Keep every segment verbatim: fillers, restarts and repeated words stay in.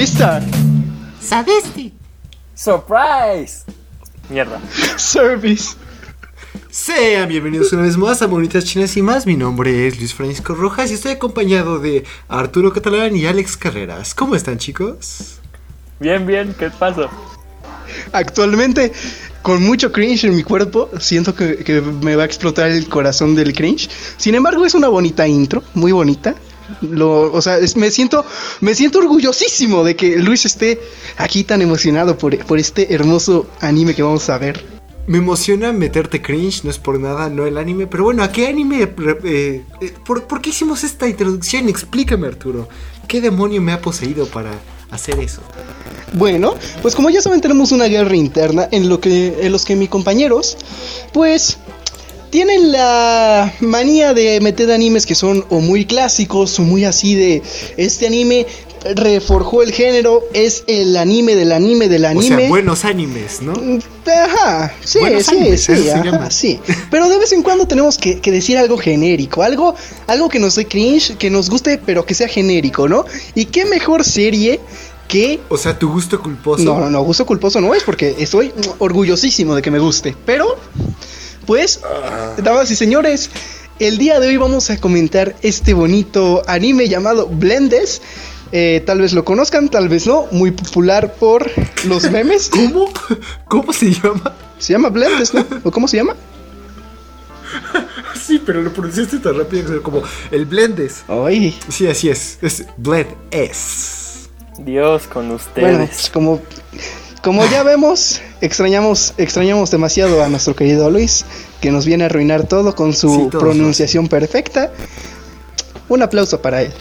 racista. Sadistic. Surprise. Mierda. Service. Sean bienvenidos una vez más a Monitas chinas y más. Mi nombre es Luis Francisco Rojas y estoy acompañado de Arturo Catalán y Alex Carreras. ¿Cómo están, chicos? Bien, bien, ¿qué pasa? Actualmente, con mucho cringe en mi cuerpo, siento que, que me va a explotar el corazón del cringe. Sin embargo, es una bonita intro, muy bonita. Lo, o sea, es, me siento me siento orgullosísimo de que Luis esté aquí tan emocionado por, por este hermoso anime que vamos a ver. Me emociona meterte cringe, no es por nada, no el anime. Pero bueno, ¿a qué anime? Eh, eh, ¿por, ¿Por qué hicimos esta introducción? Explícame, Arturo. ¿Qué demonio me ha poseído para hacer eso? Bueno, pues como ya saben, tenemos una guerra interna en, lo que, en los que mis compañeros, pues... tienen la manía de meter animes que son o muy clásicos o muy así de... este anime reforjó el género, es el anime del anime del anime. O sea, buenos animes, ¿no? Ajá, sí, buenos sí, animes, sí, sí, ajá, sí. Pero de vez en cuando tenemos que, que decir algo genérico, algo, algo que nos dé cringe, que nos guste, pero que sea genérico, ¿no? ¿Y qué mejor serie...? ¿Qué? O sea, tu gusto culposo. No, no, no, gusto culposo no es porque estoy orgullosísimo de que me guste. Pero, pues, damas y señores, el día de hoy vamos a comentar este bonito anime llamado Blend S. Eh, tal vez lo conozcan, tal vez no. Muy popular por los memes. ¿Cómo? ¿Cómo se llama? Se llama Blend S, ¿no? ¿O cómo se llama? Sí, pero lo pronunciaste tan rápido como el Blend S. Ay. Sí, así es. Es Blend S. Dios con ustedes. Bueno, como, como ya vemos, extrañamos, extrañamos demasiado a nuestro querido Luis, que nos viene a arruinar todo con su sí, todo, pronunciación sí. perfecta. Un aplauso para él.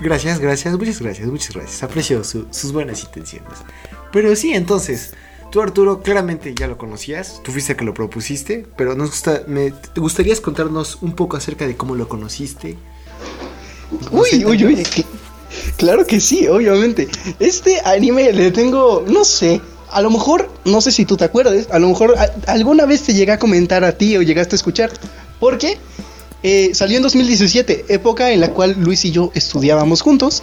Gracias, gracias, muchas gracias, muchas gracias. Aprecio su, sus buenas intenciones. Pero sí, entonces, tú, Arturo, claramente ya lo conocías, tú fuiste el que lo propusiste, pero nos gusta, me, ¿te gustarías contarnos un poco acerca de cómo lo conociste? No uy, uy, uy, uy. Claro que sí, obviamente. Este anime le tengo, no sé, a lo mejor, no sé si tú te acuerdas, a lo mejor a, alguna vez te llegué a comentar a ti o llegaste a escuchar, porque eh, salió en dos mil diecisiete, época en la cual Luis y yo estudiábamos juntos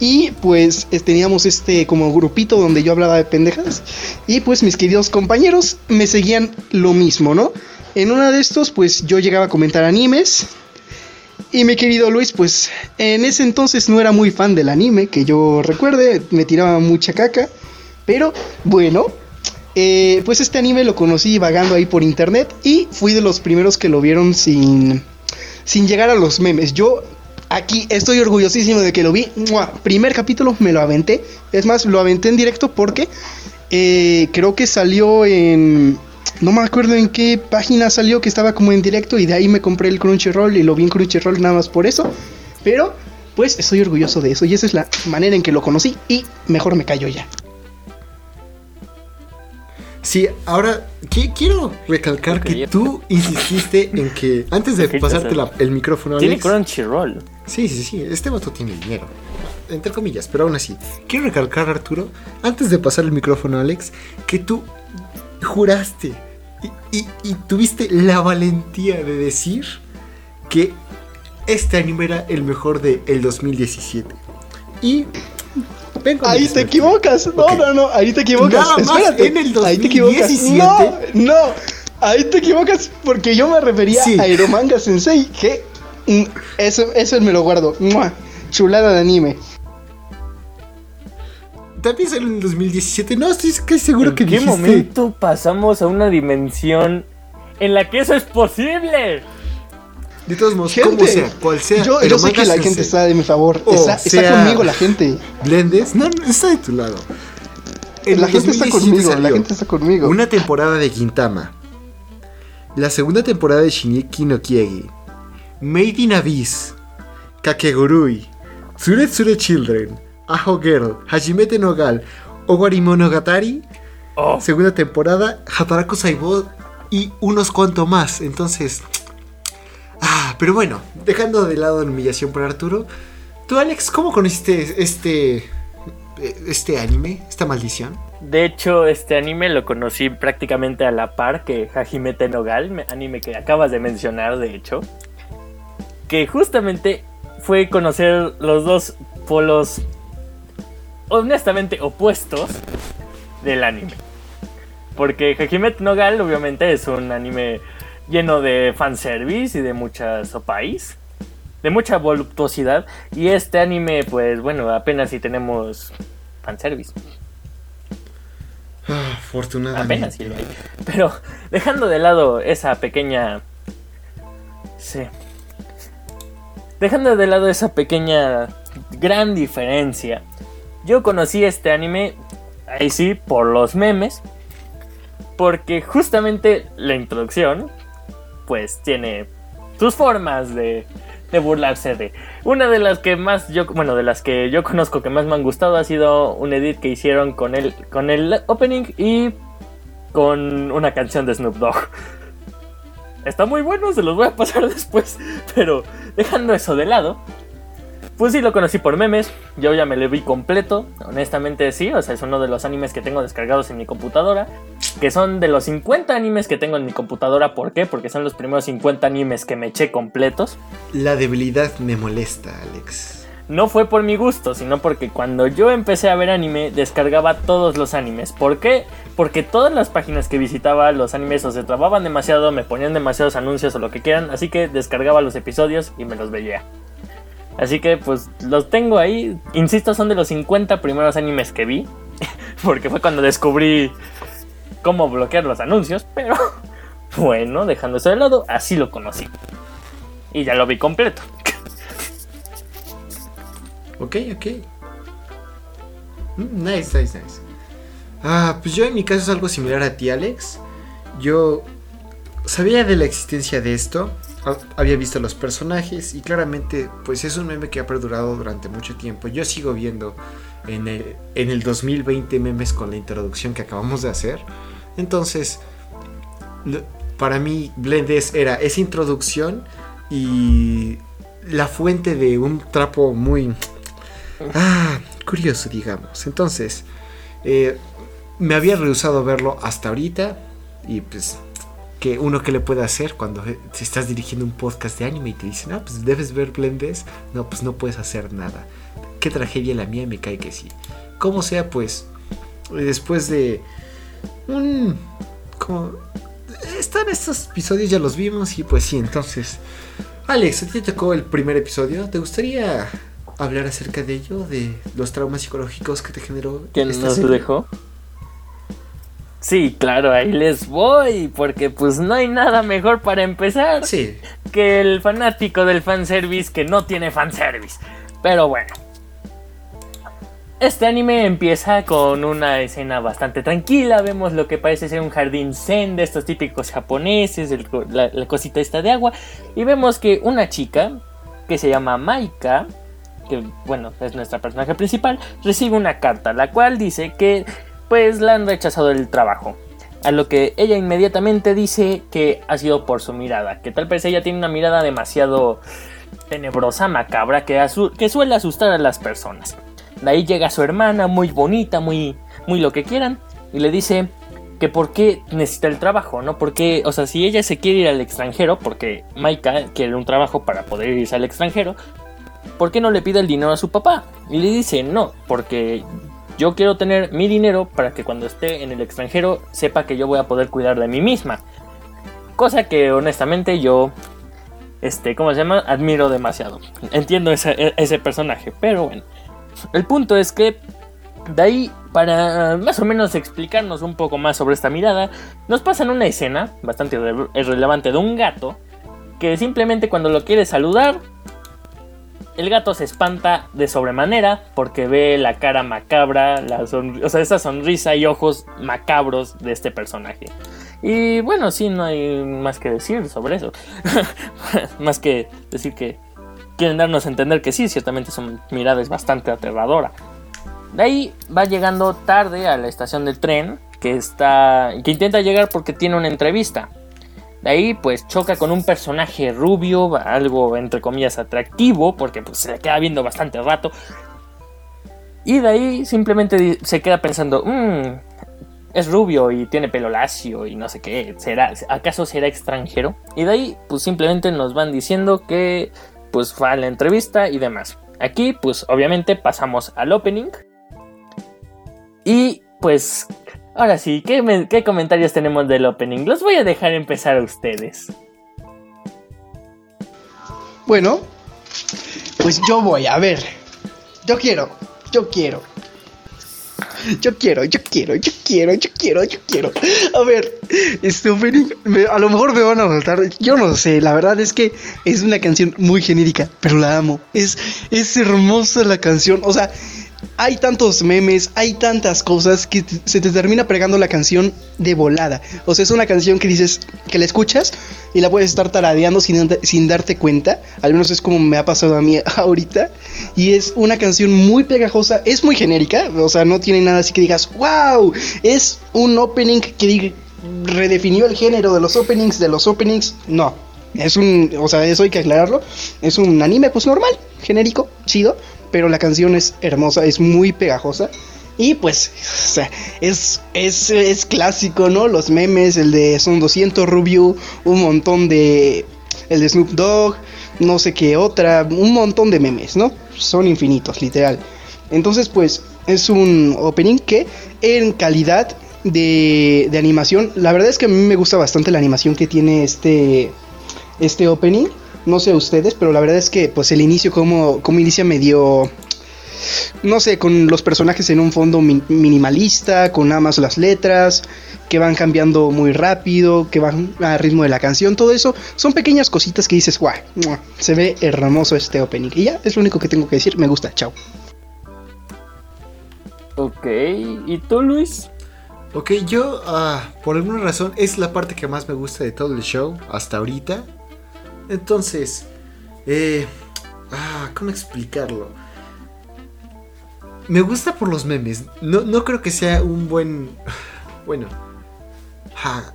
y pues teníamos este como grupito donde yo hablaba de pendejadas y pues mis queridos compañeros me seguían lo mismo, ¿no? En una de estos pues yo llegaba a comentar animes. Y mi querido Luis, pues en ese entonces no era muy fan del anime, que yo recuerde, me tiraba mucha caca. Pero bueno, eh, pues este anime lo conocí vagando ahí por internet y fui de los primeros que lo vieron sin, sin llegar a los memes. Yo aquí estoy orgullosísimo de que lo vi. ¡Mua! Primer capítulo me lo aventé, es más, lo aventé en directo porque eh, creo que salió en... no me acuerdo en qué página salió que estaba como en directo y de ahí me compré el Crunchyroll y lo vi en Crunchyroll nada más por eso. Pero pues estoy orgulloso de eso y esa es la manera en que lo conocí y mejor me callo ya. Sí, ahora que, quiero recalcar okay, que yeah. tú insististe en que antes de pasarte la, el micrófono, Alex... Tiene Crunchyroll. Sí, sí, sí, este vato tiene dinero, entre comillas, pero aún así. Quiero recalcar, Arturo, antes de pasar el micrófono a Alex, que tú juraste... Y, y, y tuviste la valentía de decir que este anime era el mejor de el dos mil diecisiete. Y vengo ahí te equivocas. No, okay. no, no, ahí te equivocas. Nada Espérate. Más en el dos mil diecisiete. No, no, ahí te equivocas porque yo me refería sí. a Eromanga Sensei, que mm, eso, eso me lo guardo. ¡Mua! Chulada de anime. También salió en dos mil diecisiete, no, estoy casi seguro ¿En que ¿En qué dijiste? Momento pasamos a una dimensión en la que eso es posible? De todos modos, gente, como sea, cual sea. Yo, yo sé que la gente está de mi favor, o está, sea, está conmigo la gente. ¿Blendes? No, no, está de tu lado. En la gente está conmigo, la gente está conmigo. Una temporada de Gintama. La segunda temporada de Shiniki no Kiegi. Made in Abyss. Kakegurui. Tsure Tsure Children. Aho Girl, Hajimete no Gal, Owarimonogatari, oh. segunda temporada, Hataraku Saibou y unos cuantos más. Entonces, ah, pero bueno, dejando de lado la humillación por Arturo, tú, Alex, ¿cómo conociste este, este anime, esta maldición? De hecho, este anime lo conocí prácticamente a la par que Hajimete no Gal, anime que acabas de mencionar, de hecho, que justamente fue conocer los dos polos honestamente opuestos del anime. Porque Hajimete no Gal obviamente es un anime lleno de fanservice y de muchas opais, de mucha voluptuosidad. Y este anime, pues bueno, apenas si tenemos fanservice. Afortunadamente. Apenas si lo hay. Pero dejando de lado esa pequeña... Sí. Dejando de lado esa pequeña gran diferencia, yo conocí este anime, ahí sí, por los memes. Porque justamente la introducción, pues tiene sus formas de, de burlarse de... Una de las que más yo, bueno, de las que yo conozco que más me han gustado ha sido un edit que hicieron con el, con el opening y con una canción de Snoop Dogg. Está muy bueno, se los voy a pasar después, pero dejando eso de lado, pues sí lo conocí por memes, yo ya me lo vi completo, honestamente sí, o sea, es uno de los animes que tengo descargados en mi computadora, que son de los cincuenta animes que tengo en mi computadora. ¿Por qué? Porque son los primeros cincuenta animes que me eché completos. La debilidad me molesta, Alex. No fue por mi gusto, sino porque cuando yo empecé a ver anime, descargaba todos los animes. ¿Por qué? Porque todas las páginas que visitaba, los animes o se trababan demasiado, me ponían demasiados anuncios o lo que quieran, así que descargaba los episodios y me los veía. Así que pues los tengo ahí, insisto, son de los cincuenta primeros animes que vi, porque fue cuando descubrí cómo bloquear los anuncios, pero bueno, dejando eso de lado, así lo conocí. Y ya lo vi completo. Ok, ok. Nice, nice, nice. Ah, pues yo en mi caso es algo similar a ti, Alex. Yo sabía de la existencia de esto, había visto los personajes y claramente pues es un meme que ha perdurado durante mucho tiempo. Yo sigo viendo en el, en el dos mil veinte memes con la introducción que acabamos de hacer. Entonces, para mí Blend S era esa introducción y la fuente de un trapo muy ah, curioso, digamos. Entonces, eh, me había rehusado verlo hasta ahorita y pues... que uno que le puede hacer cuando si estás dirigiendo un podcast de anime y te dicen, ah, pues debes ver Blend S. No, pues no puedes hacer nada. Qué tragedia la mía, me cae que sí. Como sea, pues, después de un... como... están estos episodios, ya los vimos y pues sí, entonces... Alex, a ti te tocó el primer episodio. ¿Te gustaría hablar acerca de ello? De los traumas psicológicos que te generó esta serie. ¿Quién nos dejó? Sí, claro, ahí les voy, porque pues no hay nada mejor para empezar sí. que el fanático del fanservice que no tiene fanservice. Pero bueno, este anime empieza con una escena bastante tranquila, vemos lo que parece ser un jardín zen de estos típicos japoneses, el, la, la cosita esta de agua, y vemos que una chica que se llama Maika, que bueno, es nuestra personaje principal, recibe una carta, la cual dice que... pues la han rechazado el trabajo, a lo que ella inmediatamente dice que ha sido por su mirada, que tal vez ella tiene una mirada demasiado tenebrosa, macabra, que, asu- que suele asustar a las personas. De ahí llega su hermana, muy bonita, muy, muy lo que quieran, y le dice que por qué necesita el trabajo, ¿no? Porque, o sea, si ella se quiere ir al extranjero, porque Maika quiere un trabajo para poder irse al extranjero, ¿por qué no le pide el dinero a su papá? Y le dice no, porque... yo quiero tener mi dinero para que cuando esté en el extranjero sepa que yo voy a poder cuidar de mí misma. Cosa que honestamente yo, este, ¿cómo se llama? admiro demasiado. Entiendo ese, ese personaje, pero bueno. El punto es que de ahí, para más o menos explicarnos un poco más sobre esta mirada, nos pasan una escena bastante irrelevante de un gato que simplemente cuando lo quiere saludar... el gato se espanta de sobremanera porque ve la cara macabra, la sonri- o sea, esa sonrisa y ojos macabros de este personaje. Y bueno, sí, no hay más que decir sobre eso. Más que decir que quieren darnos a entender que sí, ciertamente su mirada es bastante aterradora. De ahí va llegando tarde a la estación del tren que, está, que intenta llegar porque tiene una entrevista. De ahí pues choca con un personaje rubio, algo entre comillas atractivo, porque pues se le queda viendo bastante rato. Y de ahí simplemente se queda pensando, mmm, es rubio y tiene pelo lacio y no sé qué, ¿será, acaso será extranjero? Y de ahí pues simplemente nos van diciendo que pues fue a la entrevista y demás. Aquí pues obviamente pasamos al opening, Y pues, ahora sí, ¿qué, me, ¿qué comentarios tenemos del opening? Los voy a dejar empezar a ustedes. Bueno, pues yo voy, a ver. Yo quiero, yo quiero. Yo quiero, yo quiero, yo quiero, yo quiero, yo quiero. A ver, este opening, me, a lo mejor me van a saltar, yo no sé, la verdad es que es una canción muy genérica, pero la amo. Es, es hermosa la canción, o sea, hay tantos memes, hay tantas cosas que t- se te termina pegando la canción de volada. O sea, es una canción que dices, que la escuchas y la puedes estar taradeando sin, sin darte cuenta. Al menos es como me ha pasado a mí ahorita. Y es una canción muy pegajosa, es muy genérica. O sea, no tiene nada así que digas, wow, es un opening que dig- redefinió el género de los openings, de los openings. No, es un, o sea, eso hay que aclararlo. Es un anime pues normal, genérico, chido. Pero la canción es hermosa, es muy pegajosa. Y pues, o sea, es, es, es clásico, ¿no? Los memes, el de Son doscientos Review, un montón de... el de Snoop Dogg, no sé qué otra, un montón de memes, ¿no? Son infinitos, literal. Entonces, pues, es un opening que en calidad de, de animación... La verdad es que a mí me gusta bastante la animación que tiene este, este opening... No sé ustedes, pero la verdad es que pues el inicio como, como inicia medio... No sé, con los personajes en un fondo mi- minimalista, con nada más las letras, que van cambiando muy rápido, que van al ritmo de la canción, todo eso. Son pequeñas cositas que dices, guau, se ve hermoso este opening. Y ya, es lo único que tengo que decir, me gusta, chao. Ok, ¿y tú, Luis? Ok, yo, uh, por alguna razón, es la parte que más me gusta de todo el show hasta ahorita. Entonces, eh, ah, ¿cómo explicarlo? Me gusta por los memes. No, no creo que sea un buen... Bueno. Ja,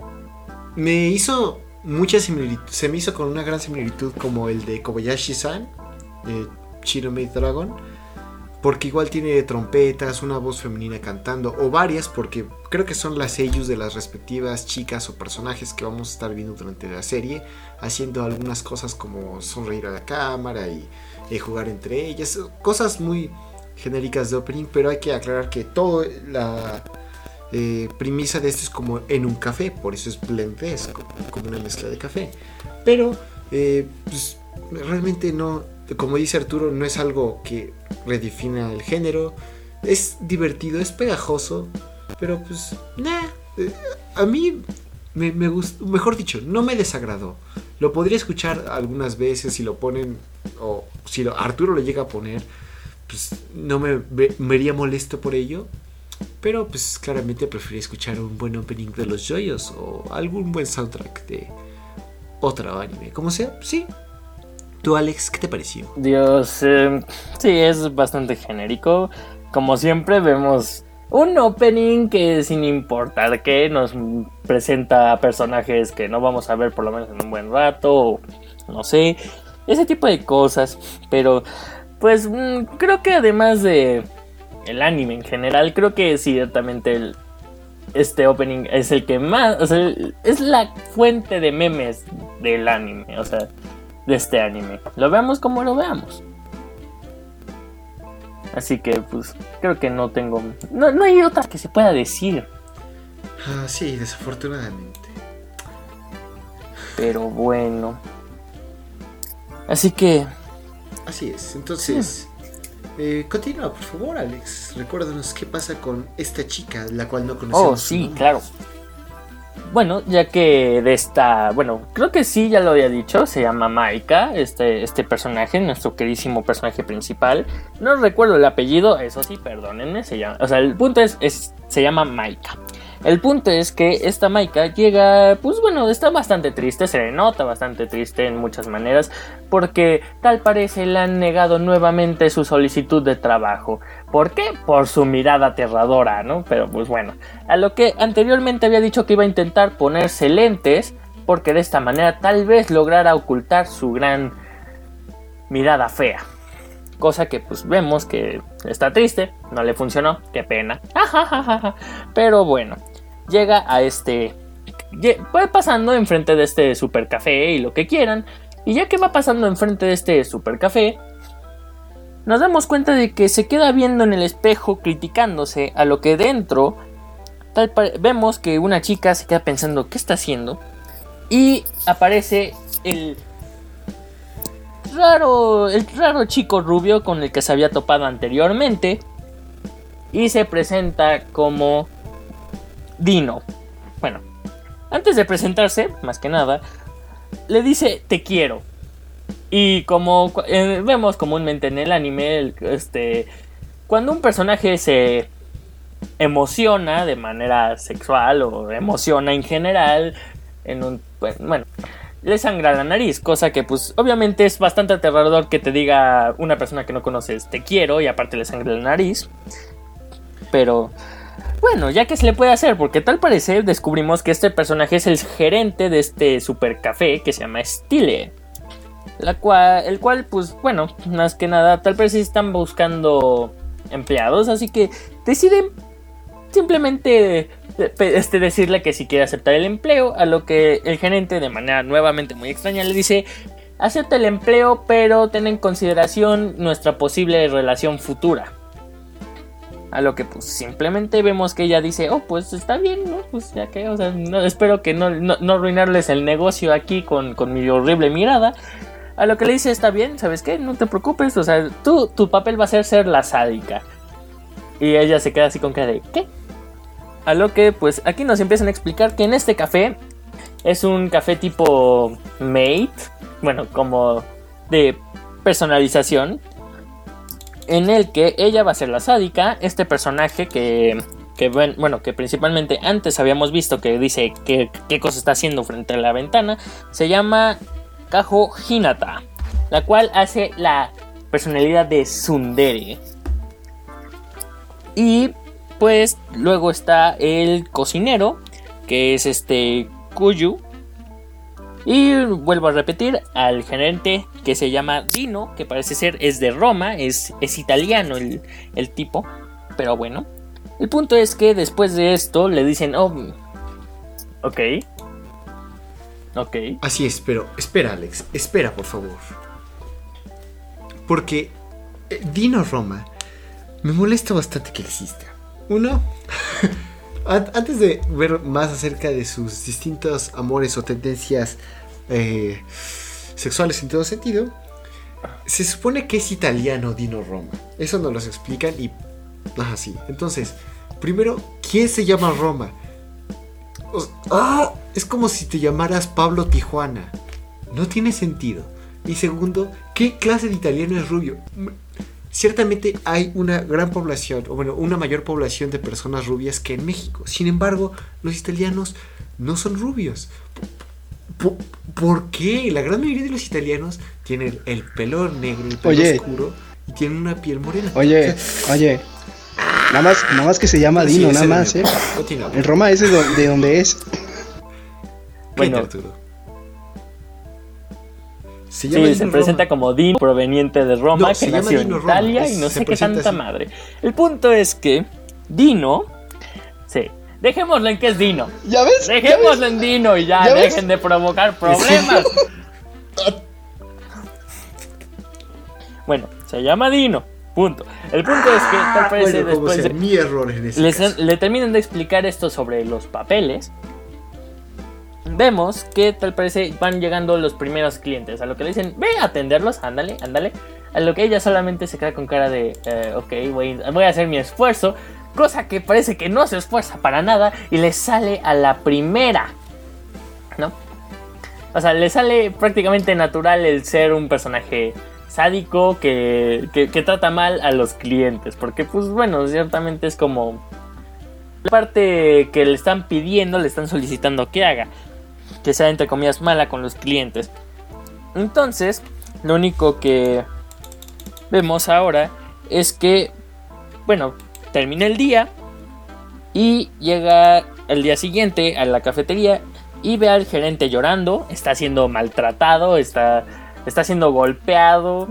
me hizo mucha similitud. Se me hizo con una gran similitud como el de Kobayashi-san, de Chino Maid Dragon. Porque igual tiene trompetas, una voz femenina cantando, o varias, porque creo que son las seiyus de las respectivas chicas o personajes que vamos a estar viendo durante la serie, haciendo algunas cosas como sonreír a la cámara y, y jugar entre ellas, cosas muy genéricas de opening, pero hay que aclarar que toda la eh, premisa de esto es como en un café, por eso es Blend S, como una mezcla de café, pero eh, pues, realmente no... Como dice Arturo, no es algo que redefina el género. Es divertido, es pegajoso. Pero pues, nah. Eh, a mí me, me gustó. Mejor dicho, no me desagradó. Lo podría escuchar algunas veces si lo ponen. O si lo, Arturo lo llega a poner. Pues no me, me iría molesto por ello. Pero pues claramente prefería escuchar un buen opening de los Yoyos. O algún buen soundtrack de otro anime. Como sea, sí. ¿Tú, Alex, qué te pareció? Dios, eh, sí, es bastante genérico. Como siempre vemos un opening que sin importar qué nos presenta personajes que no vamos a ver por lo menos en un buen rato, o no sé, ese tipo de cosas. Pero pues creo que además de el anime en general, creo que ciertamente el, este opening es el que más, o sea, es la fuente de memes del anime, o sea, de este anime. Lo veamos como lo veamos. Así que pues creo que no tengo... No, no hay otra que se pueda decir. Ah, sí, desafortunadamente. Pero bueno. Así que... Así es. Entonces... Sí. Eh, continúa, por favor, Alex. Recuérdanos qué pasa con esta chica, la cual no conocemos. Oh, sí, claro. Bueno, ya que de esta... Bueno, creo que sí, ya lo había dicho. Se llama Maika, este, este personaje, nuestro queridísimo personaje principal. No recuerdo el apellido, eso sí, perdónenme. Se llama, o sea, el punto es, es... Se llama Maika. El punto es que esta Maika llega... Pues bueno, está bastante triste, se le nota bastante triste en muchas maneras. Porque tal parece le han negado nuevamente su solicitud de trabajo. ¿Por qué? Por su mirada aterradora, ¿no? Pero pues bueno, a lo que anteriormente había dicho que iba a intentar ponerse lentes, porque de esta manera tal vez lograra ocultar su gran mirada fea. Cosa que pues vemos que está triste, no le funcionó, qué pena. Pero bueno, llega a este... Va pasando enfrente de este supercafé y lo que quieran. Y ya que va pasando enfrente de este supercafé, nos damos cuenta de que se queda viendo en el espejo criticándose, a lo que dentro tal vemos que una chica se queda pensando ¿qué está haciendo? Y aparece el raro, el raro chico rubio con el que se había topado anteriormente y se presenta como Dino. Bueno, antes de presentarse, más que nada, le dice te quiero. Y como eh, vemos comúnmente en el anime, el, este, cuando un personaje se emociona de manera sexual o emociona en general, en un, bueno, le sangra la nariz, cosa que pues obviamente es bastante aterrador que te diga una persona que no conoces te quiero y aparte le sangra la nariz. Pero bueno, ya que se le puede hacer, porque tal parecer descubrimos que este personaje es el gerente de este supercafé que se llama Stile, la cual, el cual pues bueno, más que nada tal parecer están buscando empleados, así que deciden simplemente este, decirle que si quiere aceptar el empleo, a lo que el gerente de manera nuevamente muy extraña le dice acepta el empleo pero ten en consideración nuestra posible relación futura. A lo que pues simplemente vemos que ella dice, oh pues está bien, ¿no? Pues ya que, o sea, no, espero que no, no, no arruinarles el negocio aquí con, con mi horrible mirada. A lo que le dice, está bien, ¿sabes qué? No te preocupes, o sea, tú, tu papel va a ser ser la sádica. Y ella se queda así con cara de, ¿qué? A lo que pues aquí nos empiezan a explicar que en este café es un café tipo maid, bueno, como de personalización, en el que ella va a ser la sádica. Este personaje que, que bueno, que principalmente antes habíamos visto que dice que, qué cosa está haciendo frente a la ventana, se llama Kaho Hinata, la cual hace la personalidad de tsundere. Y pues luego está el cocinero, que es este Kuyu. Y vuelvo a repetir al gerente, que se llama Dino, que parece ser es de Roma, es, es italiano el, el tipo, pero bueno. El punto es que después de esto le dicen, oh, ok, ok. Así es, pero espera, Alex, espera por favor. Porque Dino Roma me molesta bastante que exista. Uno, antes de ver más acerca de sus distintos amores o tendencias eh, sexuales en todo sentido, se supone que es italiano Dino Roma. Eso nos lo explican y... Ah, sí. Entonces, primero, ¿quién se llama Roma? O... ¡Ah! Es como si te llamaras Pablo Tijuana. No tiene sentido. Y segundo, ¿qué clase de italiano es rubio? Ciertamente hay una gran población, o bueno, una mayor población de personas rubias que en México. Sin embargo, los italianos no son rubios. ¿Por, por qué? La gran mayoría de los italianos tienen el pelo negro, el pelo oye. oscuro y tienen una piel morena. Oye, o sea, oye, nada más, nada más que se llama Dino, sí, nada más, Dino. ¿eh? Continúa. En Roma es de donde, de donde es. Bueno, Arturo. Se, sí, se presenta Roma. como Dino, proveniente de Roma, no, que nació Dino en Roma. Italia es, y no sé qué tanta así. madre. El punto es que Dino, sí, dejémoslo en que es Dino. ¿Ya ves? Dejémoslo ¿Ya en ves? Dino y ya, ¿Ya dejen ves? de provocar problemas. Bueno, se llama Dino, punto. El punto es que tal parece bueno, después de, mi error en ese les, caso. Le terminan de explicar esto sobre los papeles. Vemos que tal parece van llegando los primeros clientes, a lo que le dicen, ve a atenderlos, ándale, ándale. A lo que ella solamente se queda con cara de, eh, ok, voy, voy a hacer mi esfuerzo. Cosa que parece que no se esfuerza para nada y le sale a la primera, ¿no? O sea, le sale prácticamente natural el ser un personaje sádico que, que, que trata mal a los clientes. Porque pues bueno, ciertamente es como la parte que le están pidiendo, le están solicitando que haga, que sea entre comillas mala con los clientes. Entonces, lo único que vemos ahora es que, bueno, termina el día y llega el día siguiente a la cafetería y ve al gerente llorando, está siendo maltratado, está, está siendo golpeado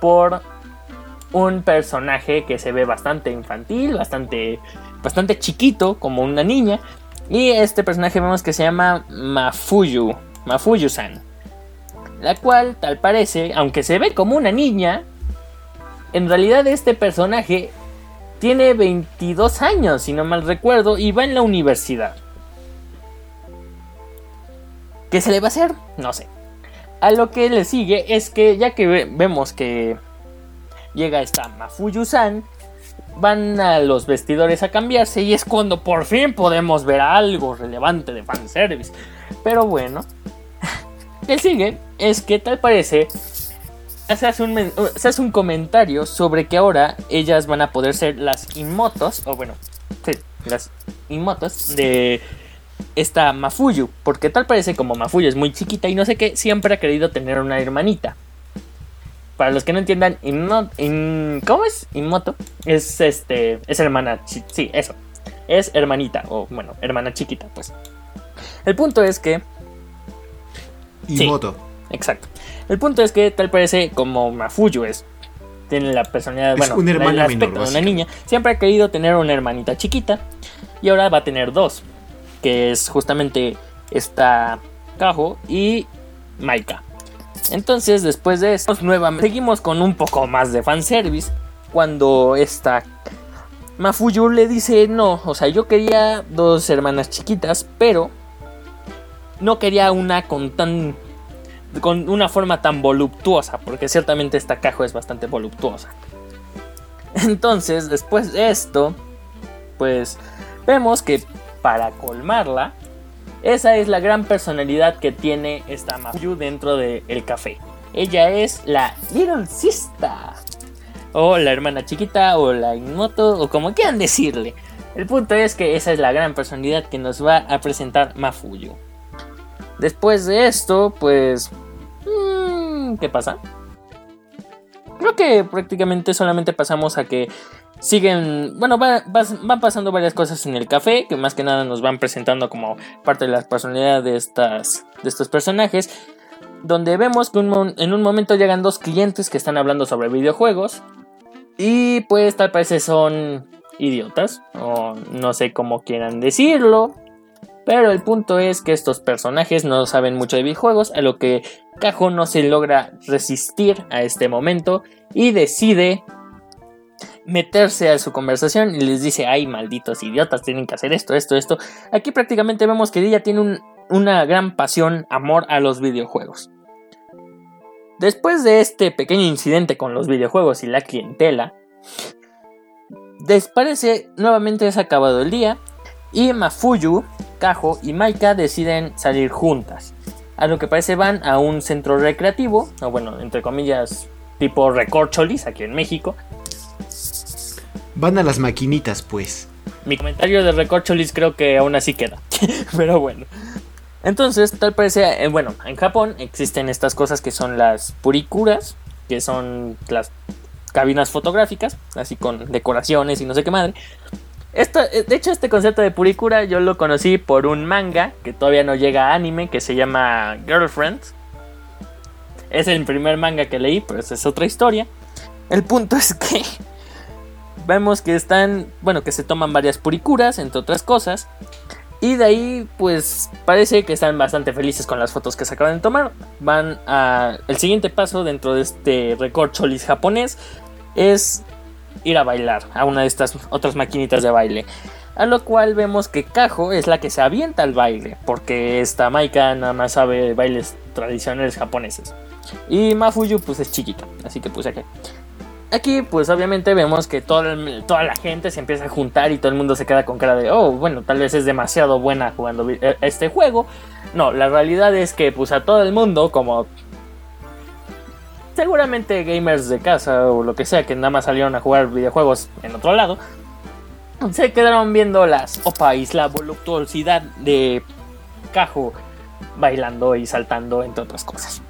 por un personaje que se ve bastante infantil, bastante, bastante chiquito, como una niña. Y este personaje vemos que se llama Mafuyu, Mafuyu-san, la cual tal parece, aunque se ve como una niña, En realidad este personaje tiene veintidós años, si no mal recuerdo, y va en la universidad. ¿Qué se le va a hacer? No sé. A lo que le sigue es que ya que ve- vemos que llega esta Mafuyu-san, van a los vestidores a cambiarse y es cuando por fin podemos ver algo relevante de fanservice. Pero bueno, el sigue es que tal parece se hace, un men- se hace un comentario sobre que ahora ellas van a poder ser las imotos, o bueno, sí, las imotos de esta Mafuyu, porque tal parece como Mafuyu es muy chiquita y no sé qué, siempre ha querido tener una hermanita. Para los que no entiendan, inmo, in, ¿cómo es? Imoto es este es hermana, chi, sí, eso. Es hermanita, o bueno, hermana chiquita, pues. El punto es que Imoto. Sí, exacto. El punto es que tal parece como Mafuyu es tiene la personalidad, es bueno, una hermana el aspecto menor, de una niña, siempre ha querido tener una hermanita chiquita y ahora va a tener dos, que es justamente esta Kaho y Maika. Entonces, después de esto, nuevamente seguimos con un poco más de fanservice. Cuando esta Mafuyu le dice: no, o sea, yo quería dos hermanas chiquitas, pero no quería una con tan con una forma tan voluptuosa, porque ciertamente esta Kaho es bastante voluptuosa. Entonces, después de esto, pues vemos que para colmarla, esa es la gran personalidad que tiene esta Mafuyu dentro del café. Ella es la Little Sister, o la hermana chiquita, o la Imoto, o como quieran decirle. El punto es que esa es la gran personalidad que nos va a presentar Mafuyu. Después de esto, pues... Mmm, ¿qué pasa? Creo que prácticamente solamente pasamos a que siguen, bueno, va, va, van pasando varias cosas en el café, que más que nada nos van presentando como parte de las personalidades de, estas, de estos personajes, donde vemos que un, en un momento llegan dos clientes que están hablando sobre videojuegos, y pues tal parece son idiotas, o no sé cómo quieran decirlo, pero el punto es que estos personajes no saben mucho de videojuegos, a lo que Kaho no se logra resistir a este momento, y decide meterse a su conversación y les dice: ay, malditos idiotas, tienen que hacer esto, esto, esto. Aquí prácticamente vemos que ella tiene un, una gran pasión, amor a los videojuegos. Después de este pequeño incidente con los videojuegos y la clientela, desparece nuevamente es acabado el día y Mafuyu, Kaho y Maika deciden salir juntas. A lo que parece van a un centro recreativo, o bueno, entre comillas, tipo recorcholis aquí en México. Van a las maquinitas, pues. Mi comentario de recorcholis creo que aún así queda. Pero bueno. Entonces, tal parece... Eh, bueno, en Japón existen estas cosas que son las purikuras, que son las cabinas fotográficas, así con decoraciones y no sé qué madre. Esto, de hecho, este concepto de purikura yo lo conocí por un manga que todavía no llega a anime, que se llama Girlfriends. Es el primer manga que leí, pero esa es otra historia. El punto es que... vemos que están, bueno, que se toman varias purikuras, entre otras cosas. Y de ahí, pues, parece que están bastante felices con las fotos que se acaban de tomar. Van a... el siguiente paso dentro de este recorcholis japonés es ir a bailar a una de estas otras maquinitas de baile. A lo cual vemos que Kaho es la que se avienta al baile, porque esta Maika nada más sabe bailes tradicionales japoneses. Y Mafuyu, pues, es chiquita, así que puse aquí. Aquí pues obviamente vemos que todo el, toda la gente se empieza a juntar y todo el mundo se queda con cara de oh, bueno, tal vez es demasiado buena jugando este juego. No, la realidad es que pues a todo el mundo, como seguramente gamers de casa o lo que sea que nada más salieron a jugar videojuegos en otro lado, se quedaron viendo las opas, la voluptuosidad de Kaho bailando y saltando, entre otras cosas.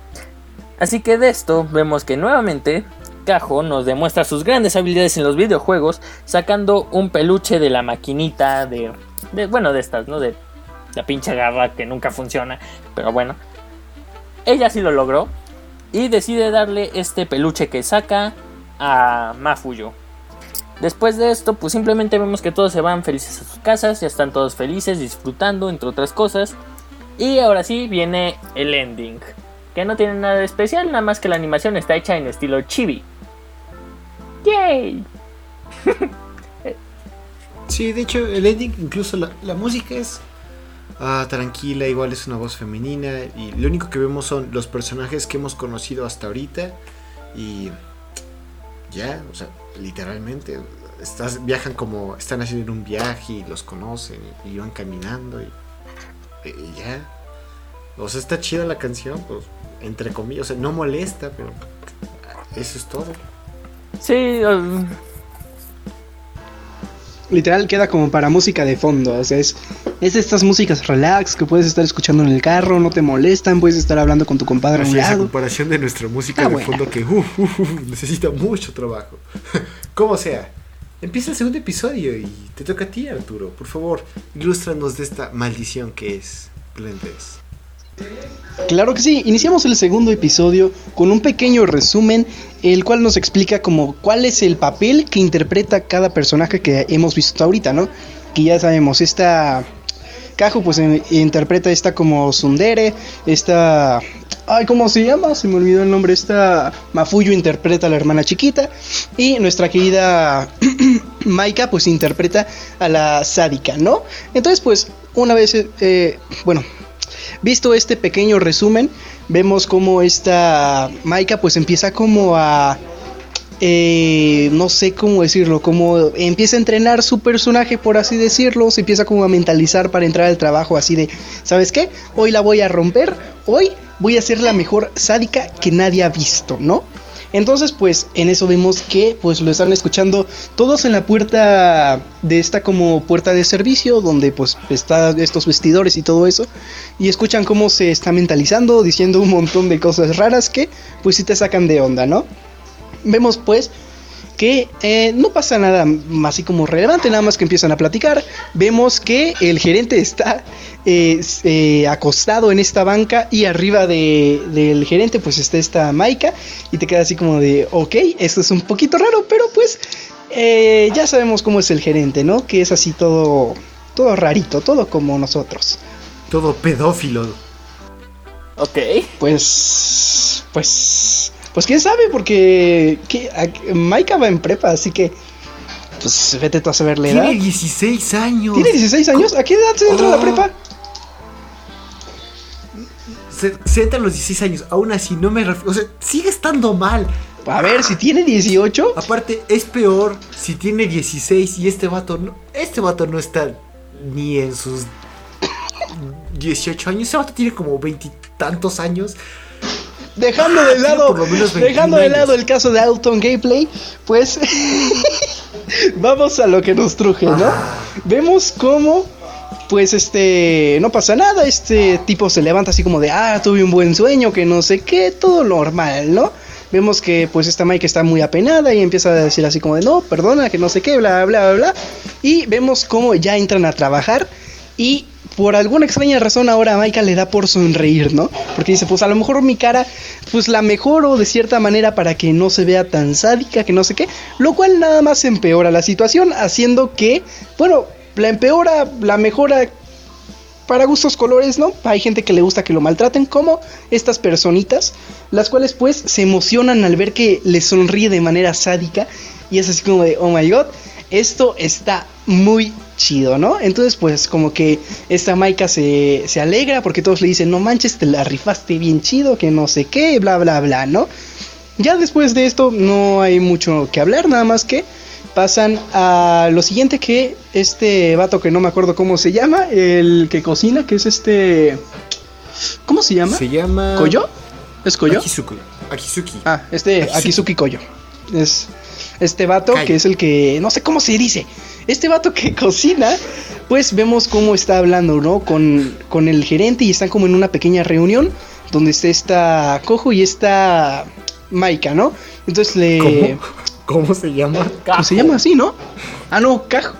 Así que de esto vemos que nuevamente Kaho nos demuestra sus grandes habilidades en los videojuegos, sacando un peluche de la maquinita de, de bueno, de estas, ¿no? De la pinche garra que nunca funciona, pero bueno. Ella sí lo logró y decide darle este peluche que saca a Mafuyu. Después de esto, pues simplemente vemos que todos se van felices a sus casas, ya están todos felices, disfrutando, entre otras cosas. Y ahora sí viene el ending, que no tiene nada de especial, nada más que la animación está hecha en estilo chibi. ¡Yay! Sí, de hecho, el ending, incluso la, la música es ah, tranquila, igual es una voz femenina. Y lo único que vemos son los personajes que hemos conocido hasta ahorita. Y ya, o sea, literalmente estás, viajan como, están haciendo un viaje y los conocen y, y van caminando y, y ya. O sea, está chida la canción, pues, entre comillas, o sea, no molesta, pero eso es todo. Sí, um... literal queda como para música de fondo, o sea, es, es estas músicas relax que puedes estar escuchando en el carro, no te molestan, puedes estar hablando con tu compadre en un lado. Esa comparación de nuestra música ah, de bueno. fondo que uh, uh, uh, necesita mucho trabajo. Como sea, empieza el segundo episodio y te toca a ti, Arturo, por favor, ilústranos de esta maldición que es Blend S. Claro que sí, iniciamos el segundo episodio con un pequeño resumen, el cual nos explica como cuál es el papel que interpreta cada personaje que hemos visto ahorita, ¿no? Que ya sabemos, esta... Kaho pues en, interpreta esta como tsundere, esta... Ay, ¿cómo se llama? Se me olvidó el nombre, esta... Mafuyu interpreta a la hermana chiquita, y nuestra querida Maika pues interpreta a la sádica, ¿no? Entonces pues, una vez, eh, bueno... Visto este pequeño resumen, vemos como esta Maika pues empieza como a, eh, no sé cómo decirlo, como empieza a entrenar su personaje, por así decirlo, se empieza como a mentalizar para entrar al trabajo así de, ¿sabes qué? Hoy la voy a romper, hoy voy a ser la mejor sádica que nadie ha visto, ¿no? Entonces pues en eso vemos que pues lo están escuchando todos en la puerta de esta como puerta de servicio donde pues están estos vestidores y todo eso, y escuchan cómo se está mentalizando, diciendo un montón de cosas raras que pues sí te sacan de onda, ¿no? Vemos pues que eh, no pasa nada así como relevante, nada más que empiezan a platicar. Vemos que el gerente está eh, eh, acostado en esta banca y arriba de, del gerente pues está esta Maika, y te queda así como de, ok, esto es un poquito raro, pero pues eh, ya sabemos cómo es el gerente, ¿no? Que es así todo, todo rarito, todo como nosotros. Todo pedófilo. Ok. Pues, pues... Pues quién sabe, porque que, a, Maika va en prepa, así que pues vete tú a saber la edad. Tiene dieciséis años. ¿Tiene dieciséis años? ¿A qué edad se entra oh. la prepa? Se, se entra a los dieciséis años, aún así no me refiero, o sea, sigue estando mal. A ver, si tiene dieciocho. Aparte, es peor si tiene dieciséis y este vato no, este vato no está ni en sus dieciocho años. Este vato tiene como veintitantos años. Dejando de lado, dejando de lado el caso de Alton Gameplay, pues vamos a lo que nos truje, ¿no? Vemos cómo, pues este, no pasa nada, este tipo se levanta así como de, ah, tuve un buen sueño, que no sé qué, todo normal, ¿no? Vemos que pues esta Mike está muy apenada y empieza a decir así como de, no, perdona, que no sé qué, bla, bla, bla, bla. Y vemos cómo ya entran a trabajar y... Por alguna extraña razón ahora a Maika le da por sonreír, ¿no? Porque dice, pues a lo mejor mi cara, pues la mejoro de cierta manera para que no se vea tan sádica, que no sé qué. Lo cual nada más empeora la situación, haciendo que, bueno, la empeora, la mejora para gustos colores, ¿no? Hay gente que le gusta que lo maltraten, como estas personitas, las cuales pues se emocionan al ver que le sonríe de manera sádica. Y es así como de, oh my god, esto está muy chido, ¿no? Entonces pues como que esta Maika se, se alegra porque todos le dicen, no manches, te la rifaste bien chido, que no sé qué, bla bla bla, ¿no? Ya después de esto no hay mucho que hablar, nada más que pasan a lo siguiente, que este vato que no me acuerdo cómo se llama, el que cocina, que es este... ¿Cómo se llama? Se llama... ¿Kōyō? ¿Es Kōyō? Akizuki. Akizuki. Ah, este Akizuki, Akizuki Kōyō. Es... Este vato Calle. Que es el que... No sé cómo se dice. Este vato que cocina. Pues vemos cómo está hablando, ¿no? Con, con el gerente. Y están como en una pequeña reunión. Donde está esta Kaho y esta Maika, ¿no? Entonces le... ¿Cómo, ¿Cómo se llama? Pues se llama así, ¿no? Ah, no, Kaho.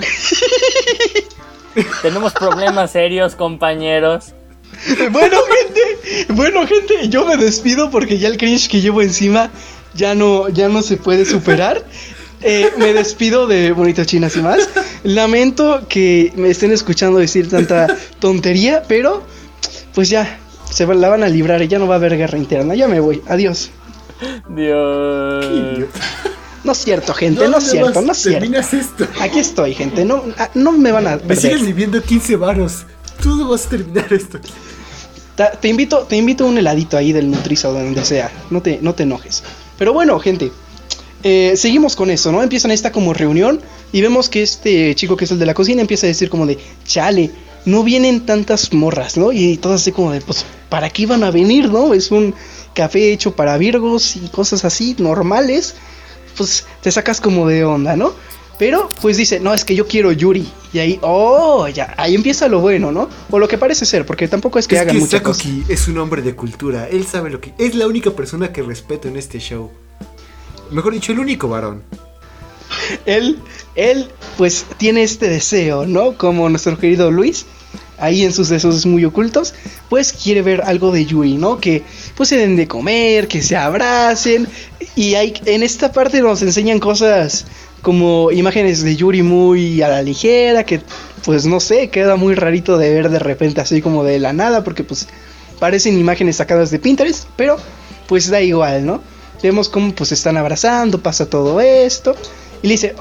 Tenemos problemas serios, compañeros. Bueno, gente. Bueno, gente. Yo me despido porque ya el cringe que llevo encima... Ya no, ya no se puede superar. eh, Me despido de Monitas Chinas y Más. Lamento que me estén escuchando decir tanta tontería, pero pues ya se la van a librar y ya no va a haber guerra interna. Ya me voy, adiós. Dios. No es cierto, gente, no, no es cierto, no es cierto. Terminas esto. Aquí estoy, gente, no, no me van a perder. Me sigues viviendo quince varos. Tú no vas a terminar esto. Te, te invito, te invito a un heladito ahí del Nutriza o donde sea. No te, no te enojes. Pero bueno, gente, eh, seguimos con eso, ¿no? Empiezan esta como reunión y vemos que este chico que es el de la cocina empieza a decir como de, chale, no vienen tantas morras, ¿no? Y todas así como de, pues, ¿para qué van a venir, no? Es un café hecho para virgos y cosas así, normales. Pues te sacas como de onda, ¿no? Pero pues dice, no, es que yo quiero Yuri. Y ahí, oh, ya, ahí empieza lo bueno, ¿no? O lo que parece ser, porque tampoco es que es hagan que muchas cosas. Es un hombre de cultura, él sabe lo que... Es la única persona que respeto en este show. Mejor dicho, el único varón. Él, él, pues, tiene este deseo, ¿no? Como nuestro querido Luis, ahí en sus deseos muy ocultos, pues quiere ver algo de Yuri, ¿no? Que pues se den de comer, que se abracen. Y hay, en esta parte nos enseñan cosas... como imágenes de Yuri muy a la ligera, que pues no sé, queda muy rarito de ver de repente así como de la nada, porque pues parecen imágenes sacadas de Pinterest, pero pues da igual, ¿no? Vemos cómo pues están abrazando, pasa todo esto, y le dice,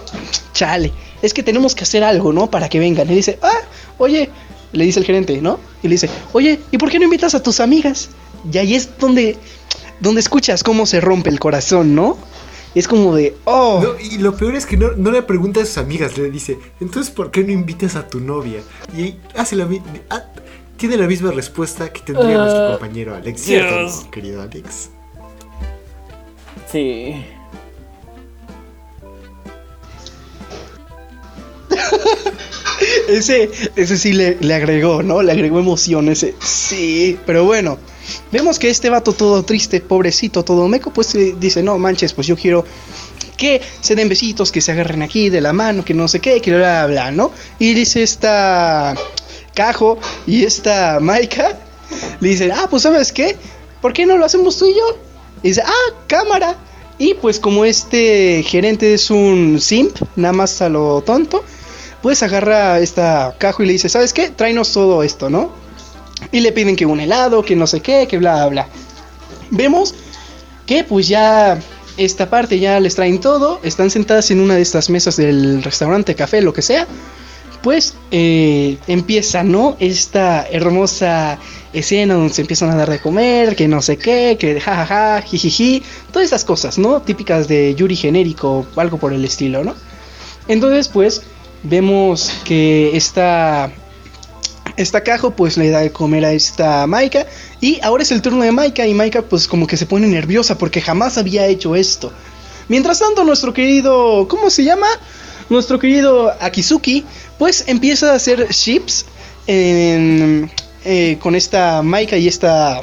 chale, es que tenemos que hacer algo, ¿no? Para que vengan. Y le dice, ah, oye, le dice el gerente, ¿no? Y le dice, oye, ¿y por qué no invitas a tus amigas? Y ahí es donde, donde escuchas cómo se rompe el corazón, ¿no? Es como de, oh. No, y lo peor es que no, no le pregunta a sus amigas, le dice, entonces, ¿por qué no invitas a tu novia? Y hace la ah, tiene la misma respuesta que tendría uh, nuestro compañero Alex. ¿Cierto, querido Alex? Sí. ese, ese sí le, le agregó, ¿no? Le agregó emoción ese. Sí, pero bueno. Vemos que este vato todo triste, pobrecito, todo meco, pues dice, no manches, pues yo quiero que se den besitos, que se agarren aquí de la mano, que no sé qué, que bla, bla, bla, ¿no? Y dice esta Kaho y esta Maika, le dicen, ah, pues ¿sabes qué? ¿Por qué no lo hacemos tú y yo? Y dice, ah, cámara. Y pues como este gerente es un simp, nada más a lo tonto, pues agarra a esta Kaho y le dice, ¿sabes qué? Tráenos todo esto, ¿no? Y le piden que un helado, que no sé qué, que bla, bla. Vemos que pues ya esta parte ya les traen todo. Están sentadas en una de estas mesas del restaurante, café, lo que sea. Pues eh, empieza, ¿no? Esta hermosa escena donde se empiezan a dar de comer, que no sé qué, que jajaja, jijiji. Todas esas cosas, ¿no? Típicas de Yuri genérico o algo por el estilo, ¿no? Entonces pues vemos que esta... Esta Kaho pues le da de comer a esta Maika. Y ahora es el turno de Maika. Y Maika pues como que se pone nerviosa porque jamás había hecho esto. Mientras tanto nuestro querido... ¿Cómo se llama? Nuestro querido Akizuki pues empieza a hacer chips en, eh, con esta Maika y esta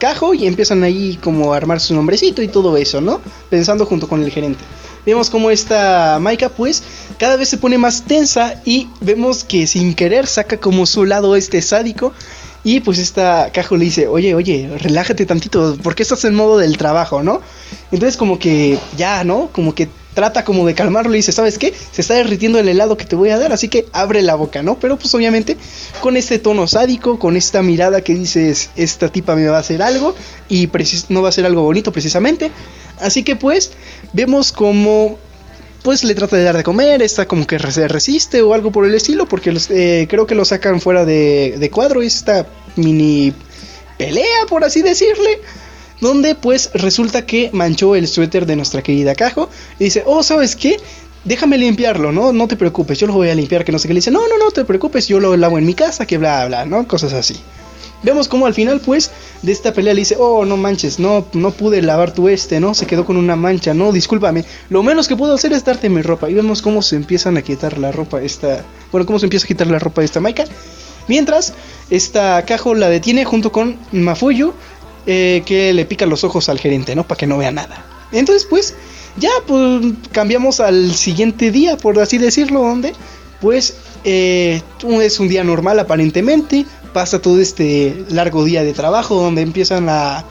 Kaho. Y empiezan ahí como a armar su nombrecito y todo eso, ¿no? Pensando junto con el gerente. Vemos como esta Maika pues cada vez se pone más tensa y vemos que sin querer saca como su lado este sádico. Y pues esta Kaho le dice, oye, oye, relájate tantito, porque estás en modo del trabajo, ¿no? Entonces como que ya, ¿no? Como que trata como de calmarlo y dice, ¿sabes qué? Se está derritiendo el helado que te voy a dar, así que abre la boca, ¿no? Pero pues obviamente con este tono sádico, con esta mirada que dices, esta tipa me va a hacer algo y precis- no va a ser algo bonito precisamente. Así que pues vemos como pues le trata de dar de comer, está como que se resiste o algo por el estilo, porque los, eh, creo que lo sacan fuera de, de cuadro, esta mini pelea, por así decirle, donde pues resulta que manchó el suéter de nuestra querida Kaho, y dice, oh, ¿sabes qué? Déjame limpiarlo, ¿no? No te preocupes, yo lo voy a limpiar, que no sé qué. Le dice, no, no, no te preocupes, yo lo lavo en mi casa, que bla, bla, ¿no? Cosas así. Vemos como al final, pues, de esta pelea le dice, oh, no manches, no, no pude lavar tu este, ¿no? Se quedó con una mancha, no, discúlpame. Lo menos que puedo hacer es darte mi ropa. Y vemos cómo se empiezan a quitar la ropa esta... Bueno, cómo se empieza a quitar la ropa de esta Maika. Mientras, esta Kaho la detiene junto con Mafuyu, eh, que le pica los ojos al gerente, ¿no? Para que no vea nada. Entonces, pues, ya, pues, cambiamos al siguiente día, por así decirlo, donde, pues, eh, es un día normal aparentemente... Pasa todo este largo día de trabajo donde empiezan la,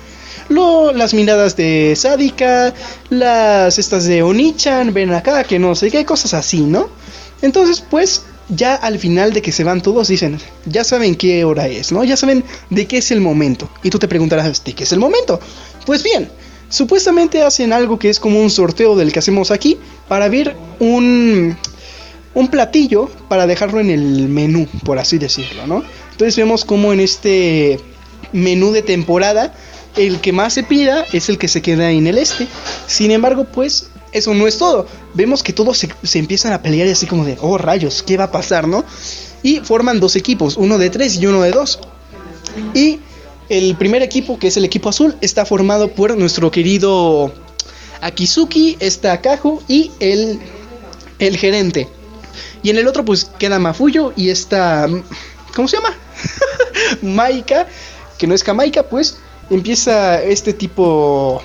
lo, las miradas de sádica, las estas de Onichan, ven acá, que no sé qué, cosas así, ¿no? Entonces, pues, ya al final de que se van todos dicen, ya saben qué hora es, ¿no? Ya saben de qué es el momento. Y tú te preguntarás, ¿de qué es el momento? Pues bien, Supuestamente hacen algo que es como un sorteo del que hacemos aquí para ver un, un platillo para dejarlo en el menú, por así decirlo, ¿no? Entonces vemos como en este menú de temporada el que más se pida es el que se queda en el este. Sin embargo, pues eso no es todo. Vemos que todos se, se empiezan a pelear y así como de, oh rayos, ¿qué va a pasar, no? Y forman dos equipos, uno de tres y uno de dos. Y el primer equipo, que es el equipo azul, está formado por nuestro querido Akizuki, está Kaho y el, el gerente. Y en el otro pues queda Mafuyu y está, ¿cómo se llama? Maika, que no es Kamaika, pues empieza este tipo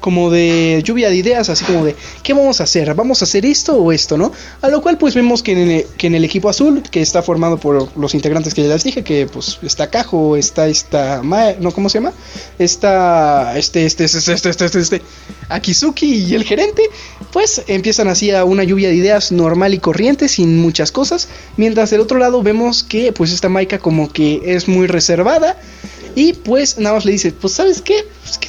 como de lluvia de ideas, así como de, ¿qué vamos a hacer? ¿Vamos a hacer esto o esto, no? A lo cual pues vemos que en el, que en el equipo azul, que está formado por los integrantes que ya les dije, que pues está Kaho, está esta Mae, no, ¿cómo se llama? Está este, este, este, este, este, este, este Akizuki y el gerente, pues empiezan así a una lluvia de ideas normal y corriente, sin muchas cosas, mientras del otro lado vemos que pues esta Maika como que es muy reservada y pues nada más le dice, pues ¿sabes qué? Pues que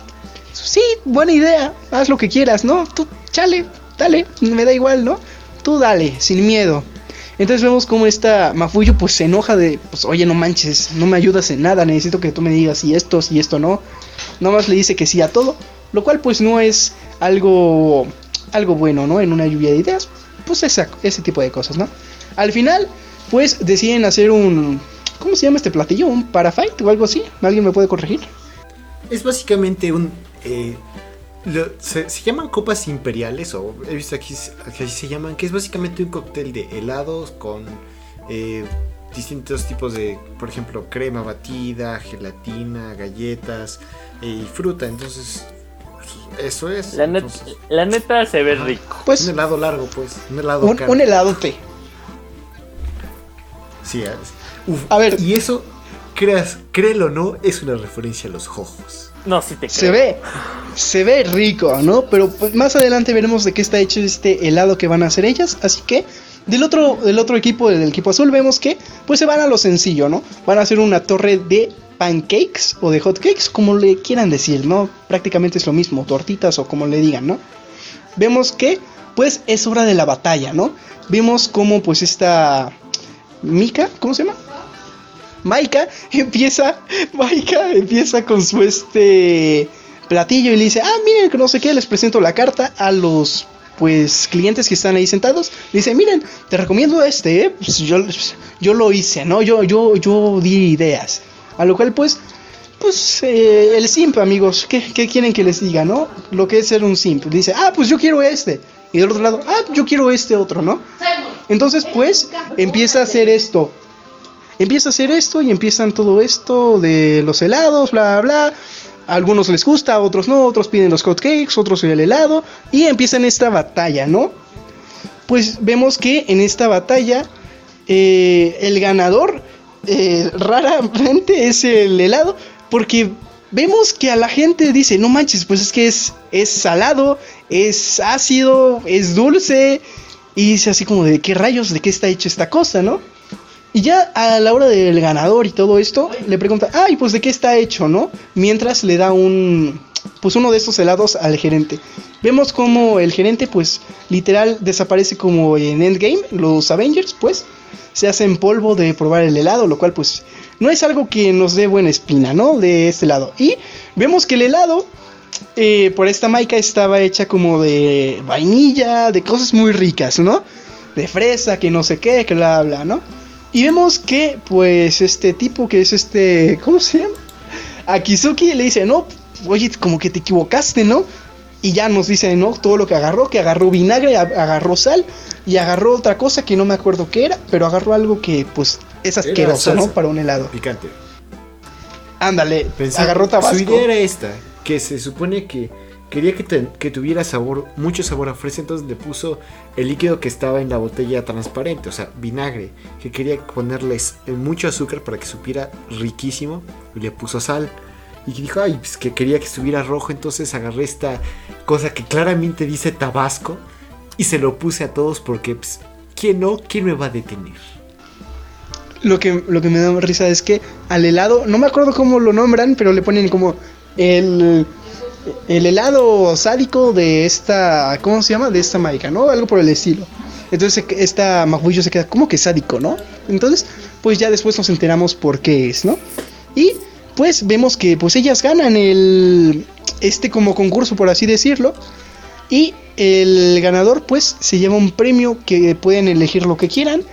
sí, buena idea, haz lo que quieras, ¿no? Tú, chale, dale, me da igual, ¿no? Tú dale, sin miedo. Entonces vemos como esta Mafuyu pues se enoja de, pues oye, no manches, no me ayudas en nada, necesito que tú me digas si esto, si esto no. Nomás le dice que sí a todo, lo cual pues no es algo, algo bueno, ¿no? En una lluvia de ideas, pues esa, ese tipo de cosas, ¿no? Al final, pues deciden hacer un, ¿cómo se llama este platillo? ¿Un parafight o algo así? ¿Alguien me puede corregir? Es básicamente un... Eh, lo, se, se llaman copas imperiales, o he visto aquí, aquí se llaman, que es básicamente un cóctel de helados con eh, distintos tipos de, por ejemplo, crema batida, gelatina, galletas eh, y fruta. Entonces, eso es. La, net, entonces, la neta se ve rico. Pues, un helado largo, pues. Un helado un, un heladote. Sí, uf, a ver. Y eso, creas, créelo o no, es una referencia a los jojos. No, sí te creo. Se ve, se ve rico, ¿no? Pero pues, más adelante veremos de qué está hecho este helado que van a hacer ellas. Así que del otro, del otro equipo, del equipo azul, vemos que pues se van a lo sencillo, ¿no? Van a hacer una torre de pancakes o de hotcakes, como le quieran decir, ¿no? Prácticamente es lo mismo, tortitas o como le digan, ¿no? Vemos que pues es hora de la batalla, ¿no? Vemos cómo pues esta Mika, ¿cómo se llama? Maika empieza, Maika empieza con su este platillo y le dice, ah, miren, que no sé qué, les presento la carta a los pues clientes que están ahí sentados. Le dice, miren, te recomiendo este, ¿eh? Pues yo, yo lo hice, ¿no? Yo, yo, yo di ideas. A lo cual pues, pues eh, el simp, amigos, ¿qué, ¿qué quieren que les diga, no? Lo que es ser un simp. Le dice, ah, pues yo quiero este. Y del otro lado, ah, yo quiero este otro, ¿no? Entonces pues empieza a hacer esto. Empieza a hacer esto y empiezan todo esto de los helados, bla, bla, bla. A algunos les gusta, a otros no, otros piden los hotcakes, otros el helado. Y empiezan esta batalla, ¿no? Pues vemos que en esta batalla eh, el ganador eh, raramente es el helado. Porque vemos que a la gente dice, no manches, pues es que es, es salado, es ácido, es dulce. Y dice así como de qué rayos, de qué está hecha esta cosa, ¿no? Y ya a la hora del ganador y todo esto, le pregunta, ay, pues de qué está hecho, ¿no? Mientras le da un, pues uno de estos helados al gerente. Vemos como el gerente, pues, literal desaparece como en Endgame, los Avengers, pues, se hacen polvo de probar el helado, lo cual, pues, no es algo que nos dé buena espina, ¿no? De este helado. Y vemos que el helado, eh, por esta Maika estaba hecha como de vainilla, de cosas muy ricas, ¿no? De fresa, que no sé qué, que bla, bla, ¿no? Y vemos que, pues, este tipo que es este... ¿Cómo se llama? Akizuki le dice, no, oye, como que te equivocaste, ¿no? Y ya nos dice, no, todo lo que agarró, que agarró vinagre, agarró sal y agarró otra cosa que no me acuerdo qué era, pero agarró algo que, pues, es asqueroso, ¿no? Para un helado. Picante. Ándale, pensé, agarró tabasco. Su idea era esta, que se supone que quería que, te, que tuviera sabor, mucho sabor a fresa, entonces le puso el líquido que estaba en la botella transparente, o sea, vinagre, que quería ponerles mucho azúcar para que supiera riquísimo, y le puso sal, y dijo, ay, pues que quería que estuviera rojo, entonces agarré esta cosa que claramente dice Tabasco, y se lo puse a todos porque, pues, ¿quién no? ¿Quién me va a detener? Lo que, lo que me da risa es que al helado, no me acuerdo cómo lo nombran, pero le ponen como el... el helado sádico de esta, ¿cómo se llama? De esta Maika, ¿no? Algo por el estilo. Entonces esta Mafuyu se queda, ¿cómo que sádico, no? Entonces, pues ya después nos enteramos por qué es, ¿no? Y pues vemos que pues ellas ganan el este como concurso, por así decirlo, y el ganador pues se lleva un premio que pueden elegir lo que quieran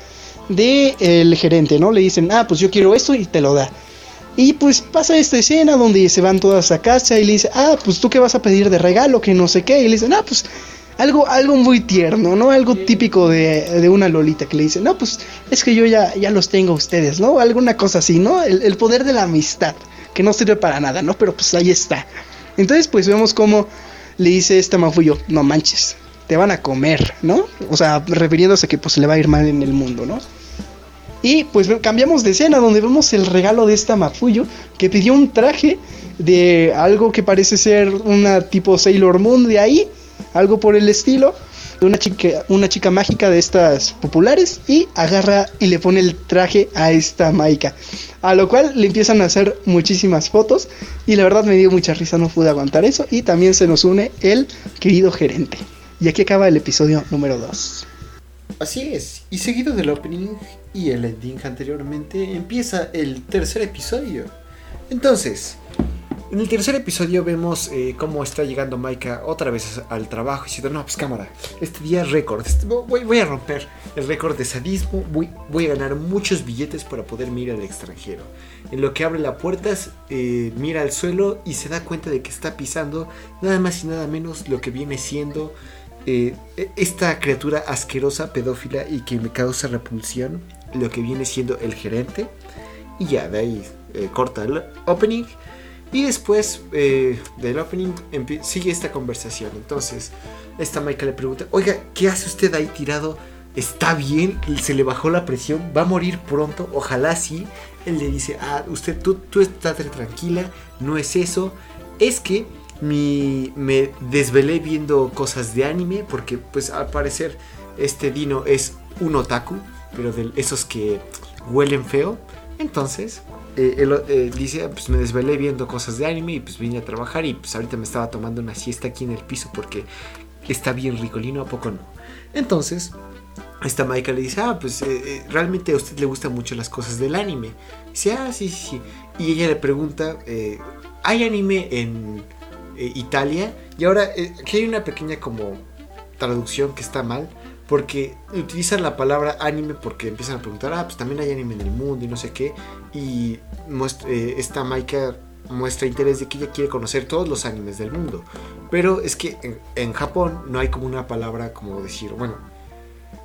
del gerente, ¿no? Le dicen, ah, pues yo quiero esto, y te lo da. Y pues pasa esta escena donde se van todas a casa y le dice, ah, pues tú qué vas a pedir de regalo, que no sé qué. Y le dicen, ah, pues algo, algo muy tierno, ¿no? Algo típico de, de una lolita, que le dicen, no, pues es que yo ya, ya los tengo a ustedes, ¿no? Alguna cosa así, ¿no? El, el poder de la amistad, que no sirve para nada, ¿no? Pero pues ahí está. Entonces pues vemos cómo le dice esta Mafuyu, no manches, te van a comer, ¿no? O sea, refiriéndose a que pues le va a ir mal en el mundo, ¿no? Y pues cambiamos de escena donde vemos el regalo de esta Mafuyu, que pidió un traje de algo que parece ser una tipo Sailor Moon de ahí, algo por el estilo, de una chica, una chica mágica de estas populares, y agarra y le pone el traje a esta Maika, a lo cual le empiezan a hacer muchísimas fotos, y la verdad me dio mucha risa, no pude aguantar eso, y también se nos une el querido gerente. Y aquí acaba el episodio número dos. Así es, y seguido del opening y el ending anteriormente, empieza el tercer episodio. Entonces, en el tercer episodio vemos eh, cómo está llegando Maika otra vez al trabajo y dice, no, pues cámara, este día es récord, este, voy, voy a romper el récord de sadismo, voy, voy a ganar muchos billetes para poderme ir al extranjero. En lo que abre la puerta, eh, mira al suelo y se da cuenta de que está pisando nada más y nada menos lo que viene siendo... Eh, esta criatura asquerosa, pedófila y que me causa repulsión, lo que viene siendo el gerente. Y ya de ahí eh, corta el opening. Y después eh, del opening empe- sigue esta conversación. Entonces esta Maika le pregunta, oiga, ¿qué hace usted ahí tirado? ¿Está bien? ¿Se le bajó la presión? ¿Va a morir pronto? Ojalá sí. Él le dice, ah, usted, tú, tú estás tranquila, no es eso, es que Mi, me desvelé viendo cosas de anime, porque pues al parecer este Dino es un otaku, pero de esos que huelen feo. Entonces eh, él eh, dice, pues me desvelé viendo cosas de anime y pues vine a trabajar, y pues ahorita me estaba tomando una siesta aquí en el piso porque está bien ricolino, ¿a poco no? Entonces esta Maika le dice, ah, pues eh, realmente a usted le gustan mucho las cosas del anime. Y dice, ah, sí, sí, sí. Y ella le pregunta, eh, ¿hay anime en... Italia? Y ahora eh, aquí hay una pequeña como traducción que está mal, porque utilizan la palabra anime porque empiezan a preguntar, ah, pues también hay anime en el mundo y no sé qué, y muestra, eh, esta Maika muestra interés de que ella quiere conocer todos los animes del mundo, pero es que en, en Japón no hay como una palabra como decir, bueno,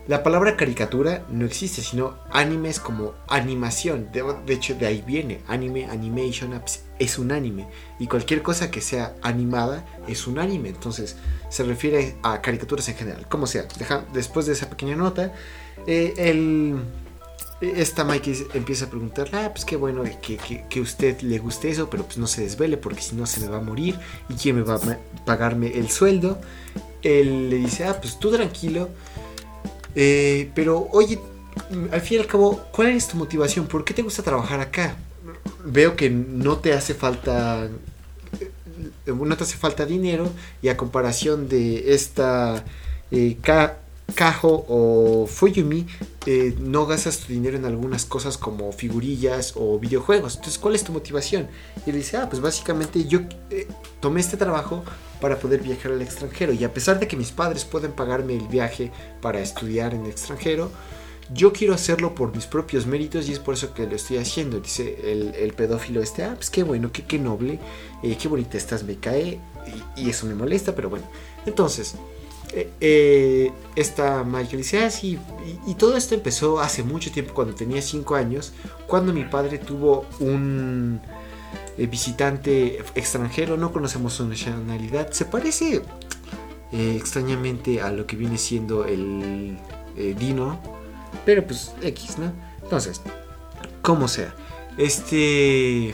la palabra caricatura no existe, sino anime es como animación. De, de hecho, de ahí viene. Anime, animation, es un anime. Y cualquier cosa que sea animada es un anime. Entonces, se refiere a caricaturas en general. Como sea, deja, después de esa pequeña nota, eh, el, esta Maika empieza a preguntarle, ah, pues qué bueno que, que, que a usted le guste eso, pero pues no se desvele porque si no se me va a morir. ¿Y quién me va a pagarme el sueldo? Él le dice, ah, pues tú tranquilo. Eh, pero oye, al fin y al cabo, ¿cuál es tu motivación? ¿Por qué te gusta trabajar acá? Veo que no te hace falta no te hace falta dinero, y a comparación de esta eh, Ka- Kaho o Fuyumi, eh, no gastas tu dinero en algunas cosas como figurillas o videojuegos. Entonces, ¿cuál es tu motivación? Y le dice, ah, pues básicamente yo eh, tomé este trabajo para poder viajar al extranjero, y a pesar de que mis padres pueden pagarme el viaje para estudiar en el extranjero, yo quiero hacerlo por mis propios méritos, y es por eso que lo estoy haciendo. Dice el, el pedófilo este, ah, pues qué bueno, qué, qué noble, eh, qué bonita estás, me cae, y, y eso me molesta, pero bueno. Entonces Eh, eh, esta Maika dice, ah, sí, y, y todo esto empezó hace mucho tiempo, cuando tenía cinco años, cuando mi padre tuvo un eh, visitante extranjero, no conocemos su nacionalidad, se parece eh, extrañamente a lo que viene siendo el eh, Dino, pero pues X, ¿no? Entonces, como sea, este...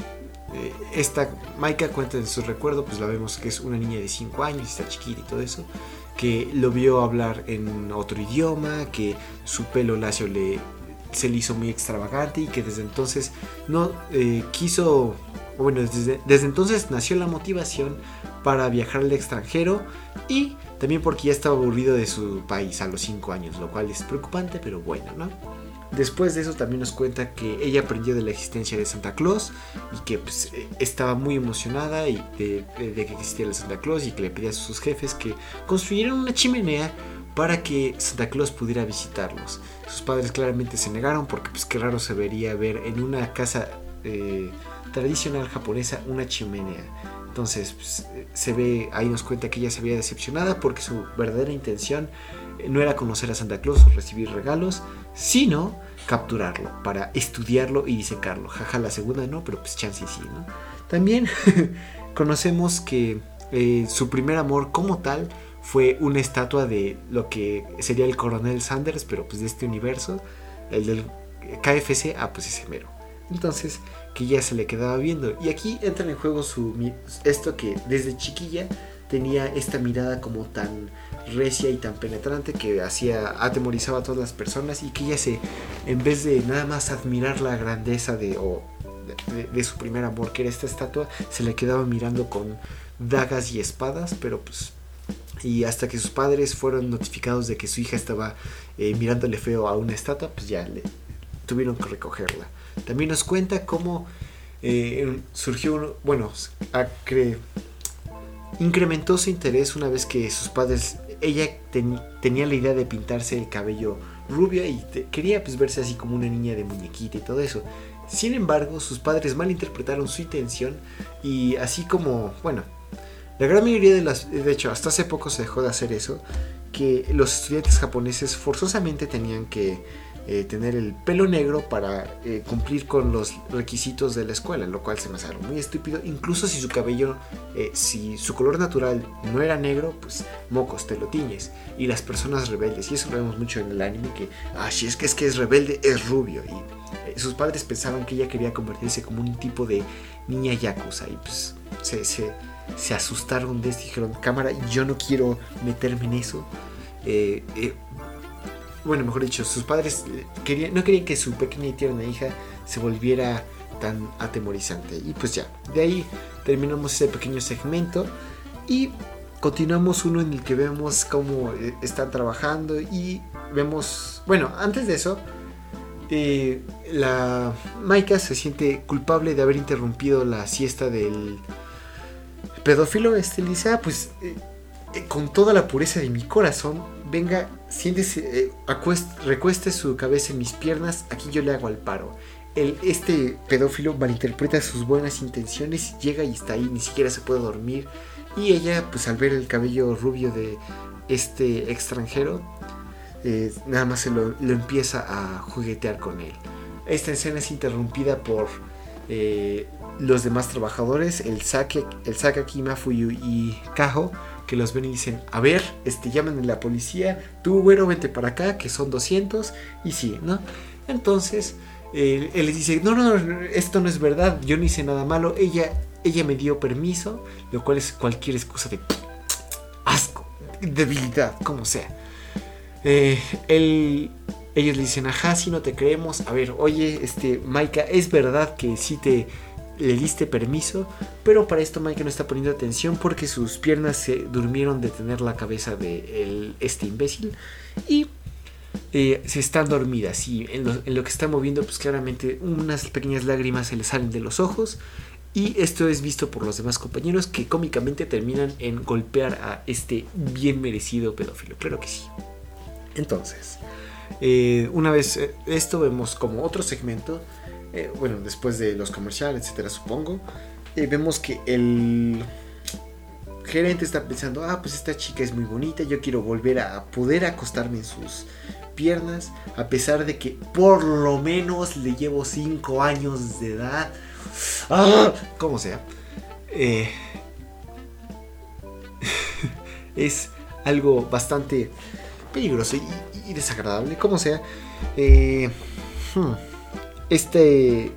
esta Maika cuenta en su recuerdo, pues la vemos que es una niña de cinco años, está chiquita y todo eso, que lo vio hablar en otro idioma, que su pelo lacio le, se le hizo muy extravagante, y que desde entonces no eh, quiso, bueno, desde, desde entonces nació la motivación para viajar al extranjero y también porque ya estaba aburrido de su país a los cinco años, lo cual es preocupante, pero bueno, ¿no? Después de eso también nos cuenta que ella aprendió de la existencia de Santa Claus y que pues, estaba muy emocionada y de, de, de que existía el Santa Claus y que le pedía a sus jefes que construyeran una chimenea para que Santa Claus pudiera visitarlos. Sus padres claramente se negaron porque pues qué raro se vería ver en una casa eh, tradicional japonesa una chimenea. Entonces pues, se ve, ahí nos cuenta que ella se había decepcionada porque su verdadera intención no era conocer a Santa Claus o recibir regalos, sino capturarlo para estudiarlo y disecarlo. Jaja, la segunda no, pero pues chance sí, ¿no? También conocemos que eh, su primer amor como tal fue una estatua de lo que sería el coronel Sanders, pero pues de este universo, el del K F C, ah pues ese mero. Entonces, que ya se le quedaba viendo. Y aquí entra en juego su, esto que desde chiquilla tenía esta mirada como tan recia y tan penetrante que hacía, atemorizaba a todas las personas y que ella se, en vez de nada más admirar la grandeza de, o de, de su primer amor que era esta estatua, se le quedaba mirando con dagas y espadas, pero pues, y hasta que sus padres fueron notificados de que su hija estaba eh, mirándole feo a una estatua, pues ya le tuvieron que recogerla. También nos cuenta cómo eh, surgió, un, bueno, a cre- incrementó su interés una vez que sus padres, ella ten, tenía la idea de pintarse el cabello rubio y te, quería pues verse así como una niña de muñequita y todo eso. Sin embargo, sus padres malinterpretaron su intención y así como, bueno, la gran mayoría de las, de hecho hasta hace poco se dejó de hacer eso, que los estudiantes japoneses forzosamente tenían que eh, tener el pelo negro para eh, cumplir con los requisitos de la escuela, lo cual se me hace algo muy estúpido. Incluso si su cabello, eh, si su color natural no era negro, pues mocos, te lo tiñes. Y las personas rebeldes, y eso lo vemos mucho en el anime, que ah, si es que es que es rebelde, es rubio. Y eh, sus padres pensaban que ella quería convertirse como un tipo de niña yakuza, y pues se... se se asustaron de esto y dijeron, cámara, yo no quiero meterme en eso. Eh, eh, bueno, mejor dicho, sus padres querían, no querían que su pequeña y tierna hija se volviera tan atemorizante. Y pues ya, de ahí terminamos ese pequeño segmento y continuamos uno en el que vemos cómo están trabajando y vemos, bueno, antes de eso, eh, la Maika se siente culpable de haber interrumpido la siesta del pedófilo. Este le dice, ah, pues eh, eh, con toda la pureza de mi corazón, venga, siéntese, eh, acueste, recueste su cabeza en mis piernas, aquí yo le hago al paro. El, este pedófilo malinterpreta sus buenas intenciones, llega y está ahí, ni siquiera se puede dormir. Y ella, pues al ver el cabello rubio de este extranjero, eh, nada más se lo, lo empieza a juguetear con él. Esta escena es interrumpida por... Eh, los demás trabajadores, el Sake, el Sakaki, Mafuyu y Kaho, que los ven y dicen, a ver, este, llaman a la policía, tú güero, vente para acá, que son doscientos, y sí, ¿no? Entonces, eh, él les dice, no, no, no, esto no es verdad, yo no hice nada malo, ella, ella me dio permiso, lo cual es cualquier excusa de asco, debilidad, como sea. Eh, el... Ellos le dicen, ajá, si no te creemos. A ver, oye, este, Maika, es verdad que sí te le diste permiso, pero para esto Maika no está poniendo atención porque sus piernas se durmieron de tener la cabeza de el, este imbécil y eh, se están dormidas y en lo, en lo que están moviendo, pues claramente unas pequeñas lágrimas se les salen de los ojos y esto es visto por los demás compañeros que cómicamente terminan en golpear a este bien merecido pedófilo. Claro que sí. Entonces... Eh, una vez eh, esto vemos como otro segmento, eh, bueno, después de los comerciales, etcétera, supongo, eh, vemos que el gerente está pensando, ah, pues esta chica es muy bonita, yo quiero volver a poder acostarme en sus piernas, a pesar de que por lo menos le llevo cinco años de edad, ¡ah! Como sea, eh, es algo bastante peligroso y y desagradable, como sea. Eh, hmm, este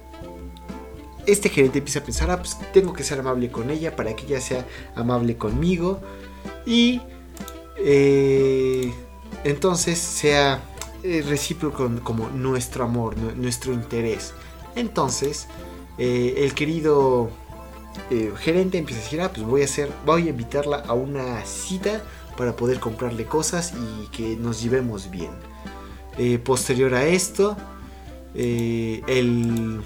este gerente empieza a pensar, ah, pues tengo que ser amable con ella para que ella sea amable conmigo y eh, entonces sea eh, recíproco como nuestro amor, nuestro interés. Entonces eh, el querido eh, gerente empieza a decir, ah, pues voy a hacer, voy a invitarla a una cita para poder comprarle cosas y que nos llevemos bien. Eh, posterior a esto, eh, el,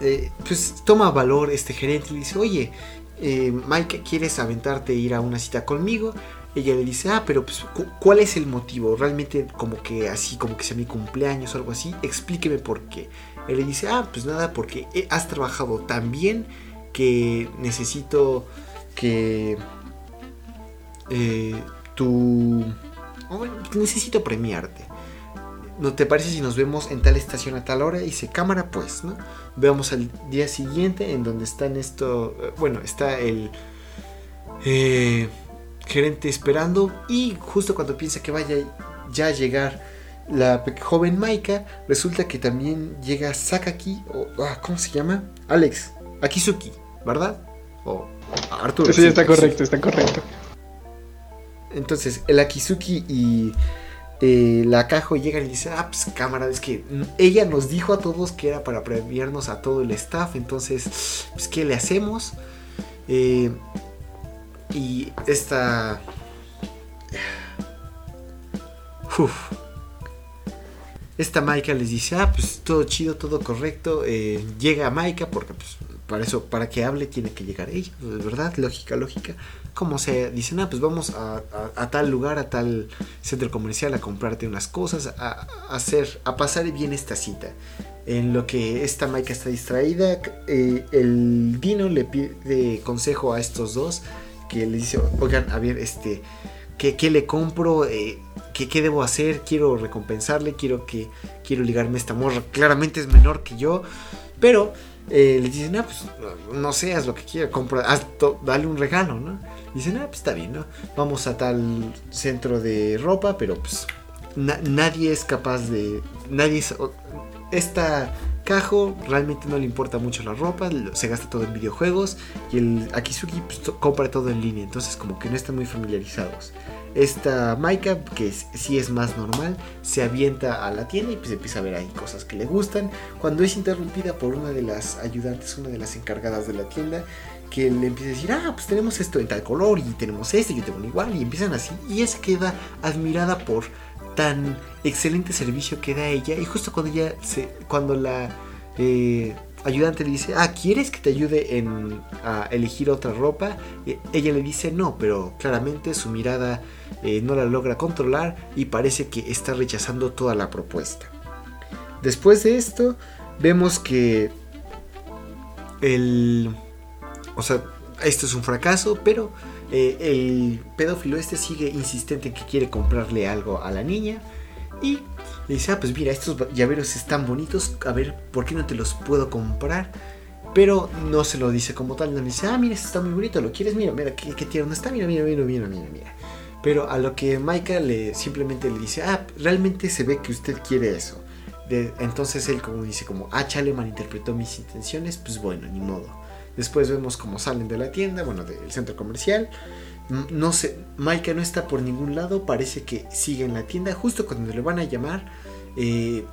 eh, pues toma valor este gerente y le dice, oye, eh, Maika, ¿quieres aventarte a ir a una cita conmigo? Ella le dice, ah, pero pues, ¿cuál es el motivo? Realmente como que así, como que sea mi cumpleaños o algo así, explíqueme por qué. Él le dice, ah, pues nada, porque has trabajado tan bien que necesito que eh, tu... Oh, necesito premiarte. ¿No te parece si nos vemos en tal estación a tal hora? Y dice, cámara pues, ¿no? Veamos al día siguiente en donde están esto... Bueno, está el... Eh... gerente esperando, y justo cuando piensa que vaya ya a llegar la joven Maika, resulta que también llega Sakaki, o ah, ¿cómo se llama? Alex, Akizuki, ¿verdad? O Arturo. Eso ya está correcto, está correcto. Entonces, el Akizuki y eh, la Kaho llegan y dicen, ah, pues cámara, es que ella nos dijo a todos que era para premiarnos a todo el staff, entonces, pues, ¿qué le hacemos? Eh... Y esta... Uf. Esta Maika les dice, ah, pues todo chido, todo correcto. Eh, llega Maika porque pues, para eso, para que hable tiene que llegar ella, ¿verdad? Lógica, lógica. Como se dicen, ah, pues vamos a, a, a tal lugar, a tal centro comercial a comprarte unas cosas, a, a hacer, a pasar bien esta cita. En lo que esta Maika está distraída, eh, el Dino le pide consejo a estos dos, que le dice, oigan, a ver, este, ¿qué, qué le compro? Eh, ¿qué, ¿Qué debo hacer? Quiero recompensarle, quiero que quiero ligarme a esta morra. Claramente es menor que yo, pero eh, le dicen, ah, pues, no sé, haz lo que quieras, compra, haz to, dale un regalo, ¿no? Dicen, ah, pues está bien, ¿no? Vamos a tal centro de ropa, pero pues na, nadie es capaz de... Nadie es... Esta... Kaho realmente no le importa mucho la ropa, se gasta todo en videojuegos, y el Akizuki pues, to- compra todo en línea, entonces como que no están muy familiarizados. Esta Maika, que es, sí es más normal, se avienta a la tienda y pues empieza a ver ahí cosas que le gustan, cuando es interrumpida por una de las ayudantes, una de las encargadas de la tienda, que le empieza a decir, ah, pues tenemos esto en tal color, y tenemos este, yo tengo igual, y empiezan así, y ella queda admirada por... tan excelente servicio que da ella, y justo cuando ella se, cuando la eh, ayudante le dice, ah, ¿quieres que te ayude en, a elegir otra ropa? Eh, ella le dice no, pero claramente su mirada eh, no la logra controlar y parece que está rechazando toda la propuesta. Después de esto, vemos que el... o sea, esto es un fracaso, pero... Eh, el pedófilo este sigue insistente en que quiere comprarle algo a la niña y le dice, ah, pues mira, estos llaveros están bonitos, a ver, ¿por qué no te los puedo comprar? Pero no se lo dice como tal, le dice, ah, mira, este está muy bonito, ¿lo quieres? Mira, mira, qué, qué tierno está, mira, mira, mira, mira, mira, mira. Pero a lo que Maika le, simplemente le dice, ah, realmente se ve que usted quiere eso. De, entonces él como dice, como, ah, chale, malinterpretó mis intenciones, pues bueno, ni modo. Después vemos cómo salen de la tienda, bueno, del centro comercial. No sé, Maika no está por ningún lado, parece que sigue en la tienda. Justo cuando le van a llamar, eh,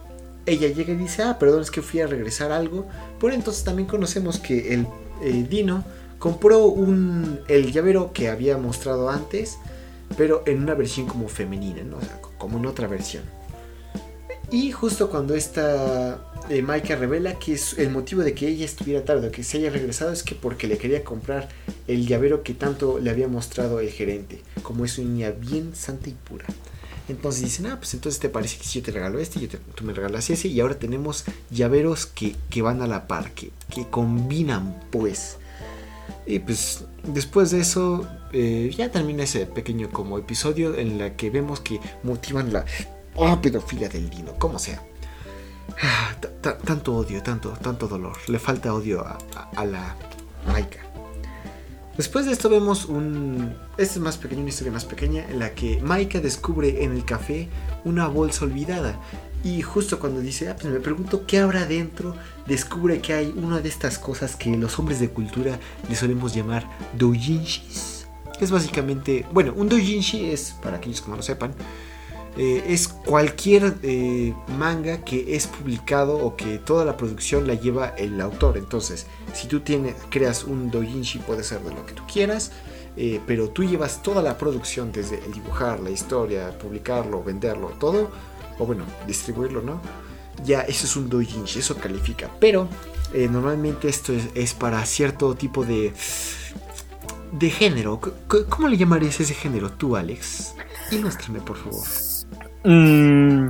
ella llega y dice, ah, perdón, es que fui a regresar algo. Por entonces también conocemos que el eh, Dino compró un, el llavero que había mostrado antes, pero en una versión como femenina, ¿no? O sea, como en otra versión. Y justo cuando esta... Eh, Maika revela que es el motivo de que ella estuviera tarde o que se haya regresado es que porque le quería comprar el llavero que tanto le había mostrado el gerente, como es una niña bien santa y pura. Entonces dicen, ah, pues entonces te parece que si yo te regalo este, yo te, tú me regalas ese, y ahora tenemos llaveros que, que van a la par, que, que combinan pues. Y pues después de eso eh, ya termina ese pequeño como episodio en la que vemos que motivan la oh, pedofilia del Dino, como sea. Tanto odio, tanto, tanto dolor. Le falta odio a, a, a la Maika. Después de esto vemos un... Esta es más pequeña, una historia más pequeña, en la que Maika descubre en el café una bolsa olvidada. Y justo cuando dice, ah, pues me pregunto qué habrá dentro, descubre que hay una de estas cosas que los hombres de cultura le solemos llamar doujinshis. Es básicamente... Bueno, un doujinshi es, para aquellos que no lo sepan, Eh, es cualquier eh, manga que es publicado o que toda la producción la lleva el autor. Entonces, si tú tienes, creas un doujinshi, puede ser de lo que tú quieras, eh, pero tú llevas toda la producción, desde el dibujar, la historia, publicarlo, venderlo, todo, o bueno, distribuirlo, ¿no? Ya, eso es un doujinshi, eso califica. Pero eh, normalmente esto es, es para cierto tipo de, de género. ¿Cómo le llamarías ese género tú, Alex? Ilústrame, por favor. Mm,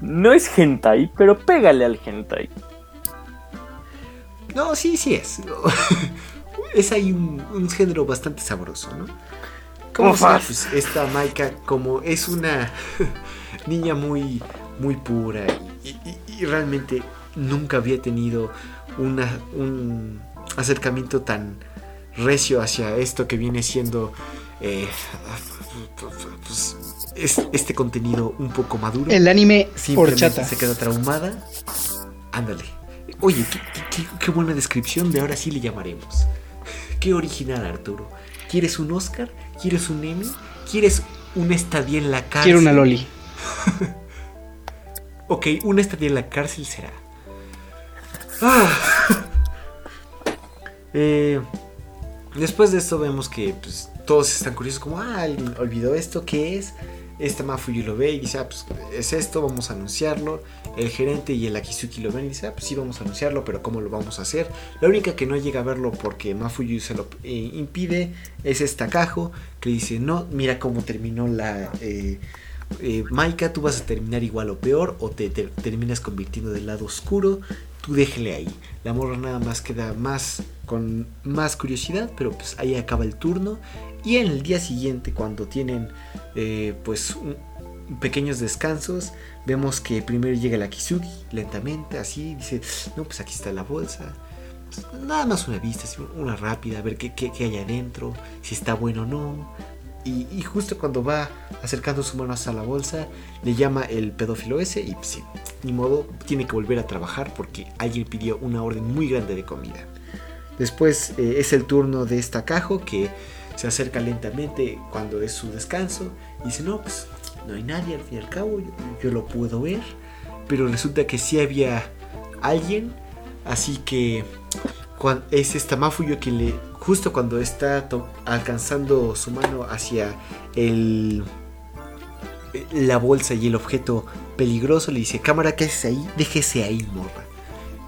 no es hentai, pero pégale al hentai. No, sí, sí es. Es ahí un, un género bastante sabroso, ¿no? Como pues, esta Maika, como es una niña muy, muy pura y, y, y realmente nunca había tenido una, un acercamiento tan recio hacia esto que viene siendo eh, pues, es este contenido un poco maduro. El anime horchata. Se queda traumada. Ándale. Oye, qué, qué, qué buena descripción de ahora sí le llamaremos. Qué original, Arturo. ¿Quieres un Oscar? ¿Quieres un Emmy? ¿Quieres un estadía en la cárcel? Quiero una loli. Ok, una estadía en la cárcel será. Ah. eh, después de esto vemos que pues, todos están curiosos como, ah, alguien olvidó esto, ¿qué es? Esta Mafuyu lo ve y dice, ah, pues es esto, vamos a anunciarlo. El gerente y el Akizuki lo ven y dice, ah, pues sí, vamos a anunciarlo, pero ¿cómo lo vamos a hacer? La única que no llega a verlo porque Mafuyu se lo eh, impide es esta Kaho, que dice, no, mira cómo terminó la eh, eh, Maika, tú vas a terminar igual o peor, o te, te terminas convirtiendo del lado oscuro, tú déjale ahí. La morra nada más queda más con más curiosidad, pero pues ahí acaba el turno. Y en el día siguiente, cuando tienen eh, pues un, pequeños descansos, vemos que primero llega el Akizuki, lentamente, así, dice, no, pues aquí está la bolsa. Pues, nada más una vista, una rápida, a ver qué, qué, qué hay adentro, si está bueno o no. Y, y justo cuando va acercando su mano hasta la bolsa, le llama el pedófilo ese y pues sí, ni modo, tiene que volver a trabajar porque alguien pidió una orden muy grande de comida. Después eh, es el turno de esta Kaho que se acerca lentamente cuando es su descanso y dice, no, pues no hay nadie, al fin y al cabo, yo, yo lo puedo ver, pero resulta que sí había alguien, así que cuando, es esta Mafuyu quien le, justo cuando está to- alcanzando su mano hacia el, la bolsa y el objeto peligroso, le dice, cámara, ¿qué haces ahí? Déjese ahí, morra.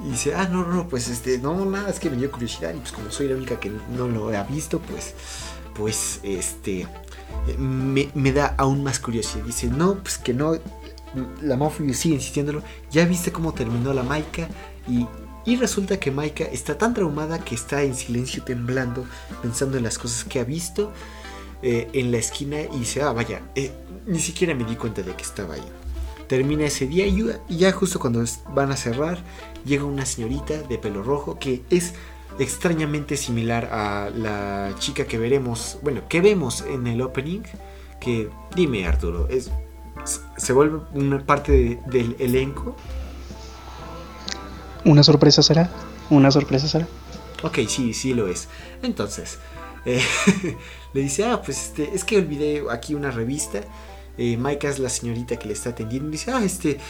Y dice, ah, no, no, pues este, no, nada, es que me dio curiosidad y pues como soy la única que no lo ha visto, pues, pues, este, me, me da aún más curiosidad. Dice, no, pues que no, la Mafuyu sigue insistiéndolo, ya viste cómo terminó la Maika y, y resulta que Maika está tan traumada que está en silencio temblando, pensando en las cosas que ha visto eh, en la esquina y dice, ah, vaya, eh, ni siquiera me di cuenta de que estaba ahí. Termina ese día y ya justo cuando van a cerrar llega una señorita de pelo rojo que es extrañamente similar a la chica que veremos, bueno, que vemos en el opening, que dime, Arturo, es, se vuelve una parte de, del elenco. Una sorpresa será, una sorpresa será. Ok, sí, sí lo es. Entonces, eh, le dice, ah, pues este, es que olvidé aquí una revista. Eh, Maika es la señorita que le está atendiendo y dice, ah, este,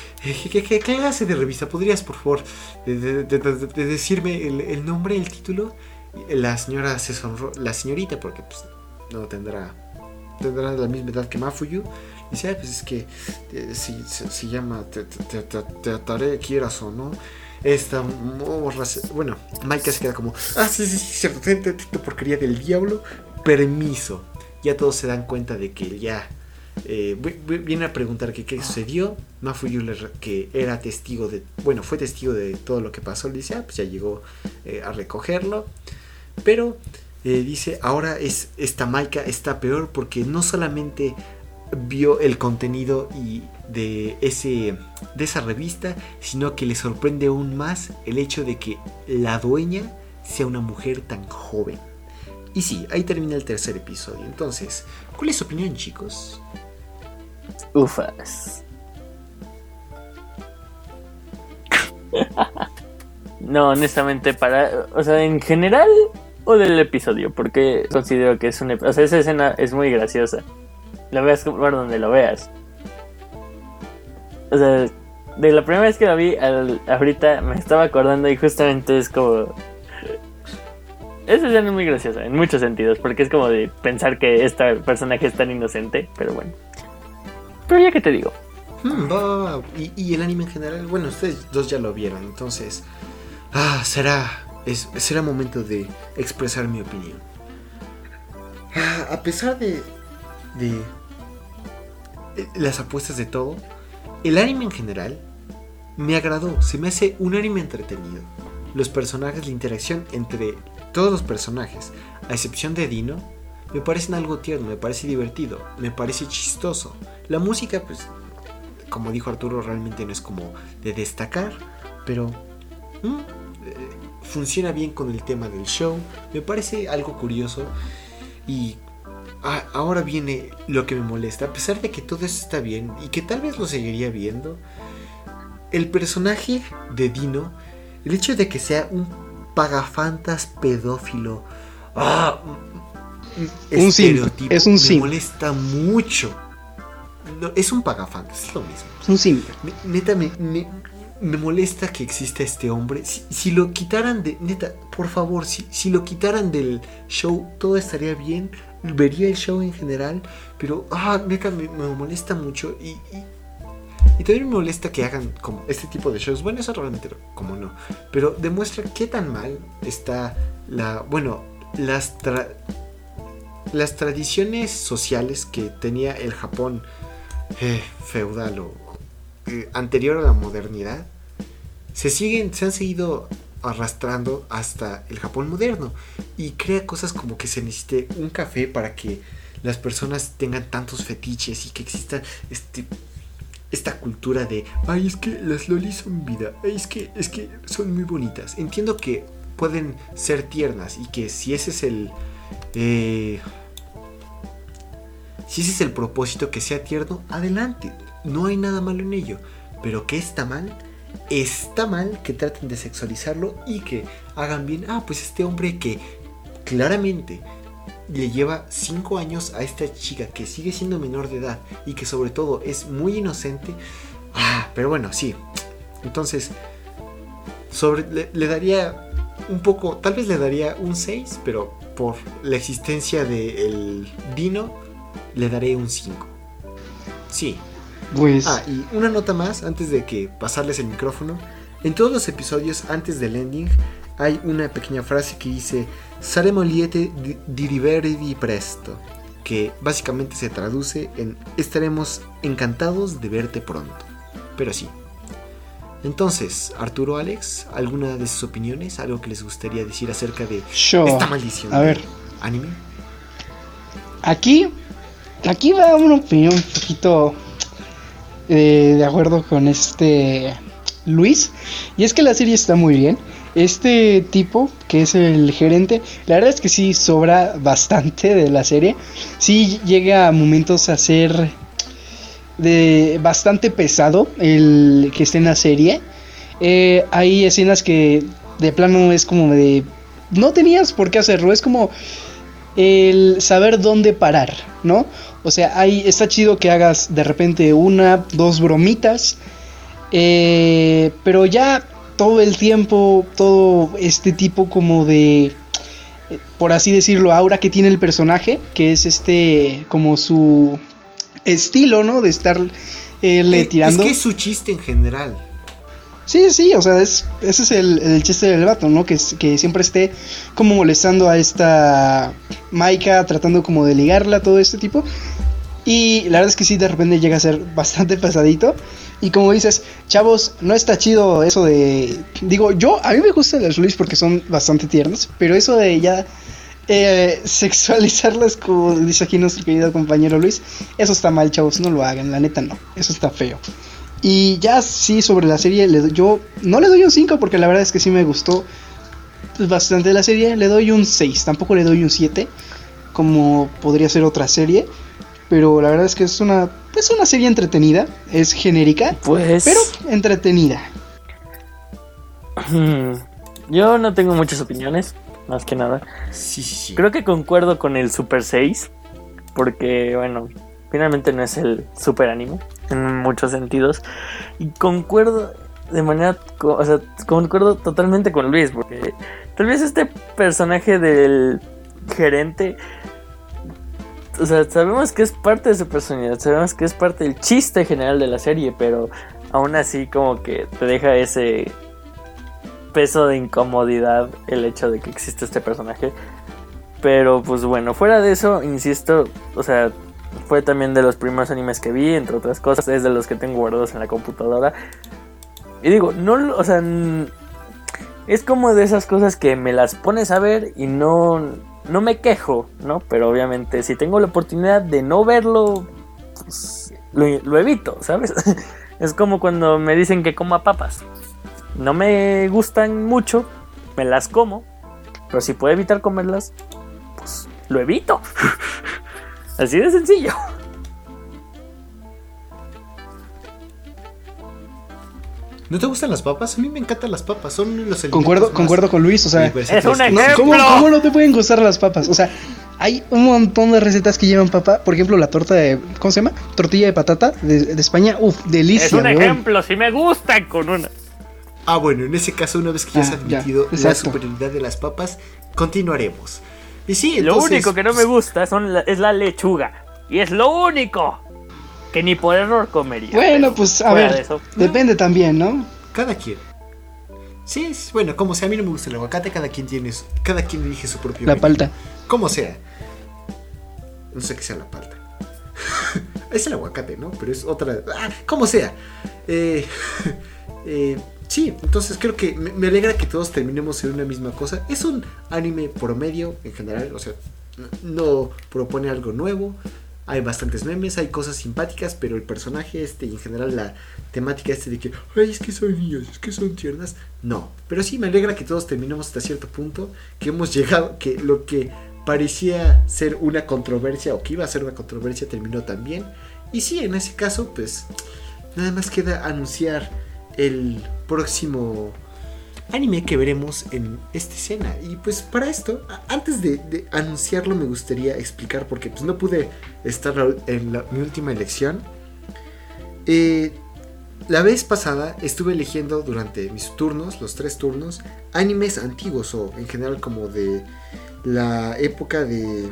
¿qué, qué clase de revista? ¿Podrías, por favor, de, de, de, de, de decirme el, el nombre, el título? La señora se sonro- la señorita, porque pues no tendrá, tendrá la misma edad que Mafuyu. Dice, ah, pues es que eh, si, se, se llama te, te, te, te ataré, quieras o no. Esta morra, bueno, Maika se queda como, ah, sí, sí, sí, cierto, te, te porquería del diablo, permiso. Ya todos se dan cuenta de que ya Eh, viene a preguntar que qué sucedió. Mafuyu, que era testigo de, bueno, fue testigo de todo lo que pasó, le dice, ah, pues ya llegó eh, a recogerlo, pero eh, dice, ahora es, esta Maika está peor porque no solamente vio el contenido y de, ese, de esa revista, sino que le sorprende aún más el hecho de que la dueña sea una mujer tan joven. Y sí, ahí termina el tercer episodio. Entonces, ¿cuál es su opinión, chicos? Ufas. No, honestamente, para, o sea, en general o del episodio, porque considero que es una, o sea, esa escena es muy graciosa. la veas por donde lo veas. O sea, de la primera vez que la vi al, ahorita me estaba acordando y justamente es como... Esa escena es muy graciosa en muchos sentidos, porque es como de pensar que este personaje es tan inocente, pero bueno. Pero ya que te digo. Hmm, wow. y, y el anime en general, bueno, ustedes dos ya lo vieron, entonces... Ah, será... Es, será momento de expresar mi opinión. Ah, a pesar de... de... las apuestas de todo, el anime en general me agradó, se me hace un anime entretenido. Los personajes, la interacción entre todos los personajes, a excepción de Dino, me parecen algo tierno, me parece divertido, me parece chistoso. La música, pues, como dijo Arturo, realmente no es como de destacar, pero ¿hmm? funciona bien con el tema del show, me parece algo curioso. Y ahora viene lo que me molesta. A pesar de que todo eso está bien y que tal vez lo seguiría viendo, el personaje de Dino, el hecho de que sea un pagafantas pedófilo, ah, un estereotipo, es un simp, me molesta mucho. No, es un pagafantas, es lo mismo. Es un simp. Neta, me, me, me molesta que exista este hombre. Si, si lo quitaran de... Neta, por favor, si, si lo quitaran del show, todo estaría bien. Vería el show en general, pero ah, neta, me, me molesta mucho. Y, y, y también me molesta que hagan como este tipo de shows. Bueno, eso realmente como no, pero demuestra qué tan mal está la... Bueno, las, tra- las tradiciones sociales que tenía el Japón eh, feudal o eh, anterior a la modernidad se siguen, se han seguido arrastrando hasta el Japón moderno, y crea cosas como que se necesite un café para que las personas tengan tantos fetiches y que exista este, esta cultura de ay, es que las lolis son vida, ay, es que, es que son muy bonitas. Entiendo que pueden ser tiernas y que si ese es el eh, si ese es el propósito, que sea tierno, adelante, no hay nada malo en ello, pero que está mal. Está mal que traten de sexualizarlo y que hagan bien. Ah, pues este hombre que claramente le lleva cinco años a esta chica que sigue siendo menor de edad y que sobre todo es muy inocente. Ah, pero bueno, sí. Entonces, sobre, le, le daría un poco, tal vez le daría un seis, pero por la existencia del Dino le daré un cinco. Sí. Pues... Ah, y una nota más antes de que pasarles el micrófono. En todos los episodios antes del ending hay una pequeña frase que dice "Saremo liete di riverdi presto", que básicamente se traduce en "estaremos encantados de verte pronto". Pero sí. Entonces, Arturo, Alex, ¿alguna de sus opiniones? ¿Algo que les gustaría decir acerca de Show. esta maldición? A ver, anime. Aquí Aquí va una opinión un poquito... Eh, de acuerdo con este Luis, y es que la serie está muy bien. Este tipo que es el gerente, la verdad es que sí sobra bastante de la serie. Sí llega a momentos a ser de bastante pesado el que esté en la serie. eh, Hay escenas que de plano es como de no tenías por qué hacerlo, es como el saber dónde parar, ¿no? O sea, ahí está chido que hagas de repente una, dos bromitas, eh, pero ya todo el tiempo, todo este tipo como de, por así decirlo, aura que tiene el personaje, que es este, como su estilo, ¿no? De estar eh, le es, tirando. Es que es su chiste en general. Sí, sí, o sea, es, ese es el, el chiste del vato, ¿no? Que, que siempre esté como molestando a esta Maika, tratando como de ligarla, todo este tipo. Y la verdad es que sí, de repente llega a ser bastante pesadito. Y como dices, chavos, no está chido eso de... Digo, yo, a mí me gustan las Luis porque son bastante tiernos, pero eso de ya eh, sexualizarlas, como dice aquí nuestro querido compañero Luis, eso está mal, chavos, no lo hagan, la neta no, eso está feo. Y ya sí, sobre la serie, le do- yo no le doy un cinco porque la verdad es que sí me gustó bastante la serie. Le doy un seis, tampoco le doy un siete como podría ser otra serie. Pero la verdad es que es una, pues una serie entretenida, es genérica, pues... pero entretenida. Yo no tengo muchas opiniones, más que nada. Sí, sí, sí. Creo que concuerdo con el Super seis porque, bueno, finalmente no es el super anime en muchos sentidos. Y concuerdo de manera, o sea, concuerdo totalmente con Luis, porque tal vez este personaje del gerente, o sea, sabemos que es parte de su personalidad, sabemos que es parte del chiste general de la serie, pero aún así como que te deja ese peso de incomodidad el hecho de que existe este personaje. Pero pues bueno, fuera de eso, insisto, o sea, fue también de los primeros animes que vi, entre otras cosas, es de los que tengo guardados en la computadora. Y digo, no, o sea, es como de esas cosas que me las pones a ver y no, no me quejo, ¿no? Pero obviamente si tengo la oportunidad de no verlo, pues, lo, lo evito, ¿sabes? Es como cuando me dicen que coma papas. No me gustan mucho, me las como, pero si puedo evitar comerlas, pues lo evito. Así de sencillo. ¿No te gustan las papas? A mí me encantan las papas, son los Concuerdo, concuerdo con Luis, o sea, pues, es un ejemplo. ¿Cómo, ¿Cómo no te pueden gustar las papas? O sea, hay un montón de recetas que llevan papa, por ejemplo la torta de, ¿cómo se llama? Tortilla de patata de, de España, uff, delicia. Es un ejemplo, si me gustan con una. Ah, bueno, en ese caso, una vez que ya has ah, admitido ya, la superioridad de las papas, continuaremos. Y sí, entonces, lo único que no me gusta son la, es la lechuga. Y es lo único que ni por error comería. Bueno, pues a ver, de depende también, ¿no? Cada quien. Sí, es, bueno, como sea, a mí no me gusta el aguacate, cada quien tiene, cada quien elige su propio. La menú. Palta. Como sea. No sé qué sea la palta. Es el aguacate, ¿no? Pero es otra. Ah, como sea. Eh. eh Sí, entonces creo que me alegra que todos terminemos en una misma cosa. Es un anime promedio en general, o sea, no propone algo nuevo. Hay bastantes memes, hay cosas simpáticas, pero el personaje este, en general la temática este de que, ay, es que son niños, es que son tiernas, no. Pero sí me alegra que todos terminemos hasta cierto punto, que hemos llegado, que lo que parecía ser una controversia o que iba a ser una controversia terminó también. Y sí, en ese caso, pues, nada más queda anunciar el próximo anime que veremos en esta escena. Y pues para esto, antes de, de anunciarlo, me gustaría explicar, porque pues no pude estar en la, mi última elección. Eh, la vez pasada estuve eligiendo durante mis turnos, los tres turnos, animes antiguos o en general como de la época de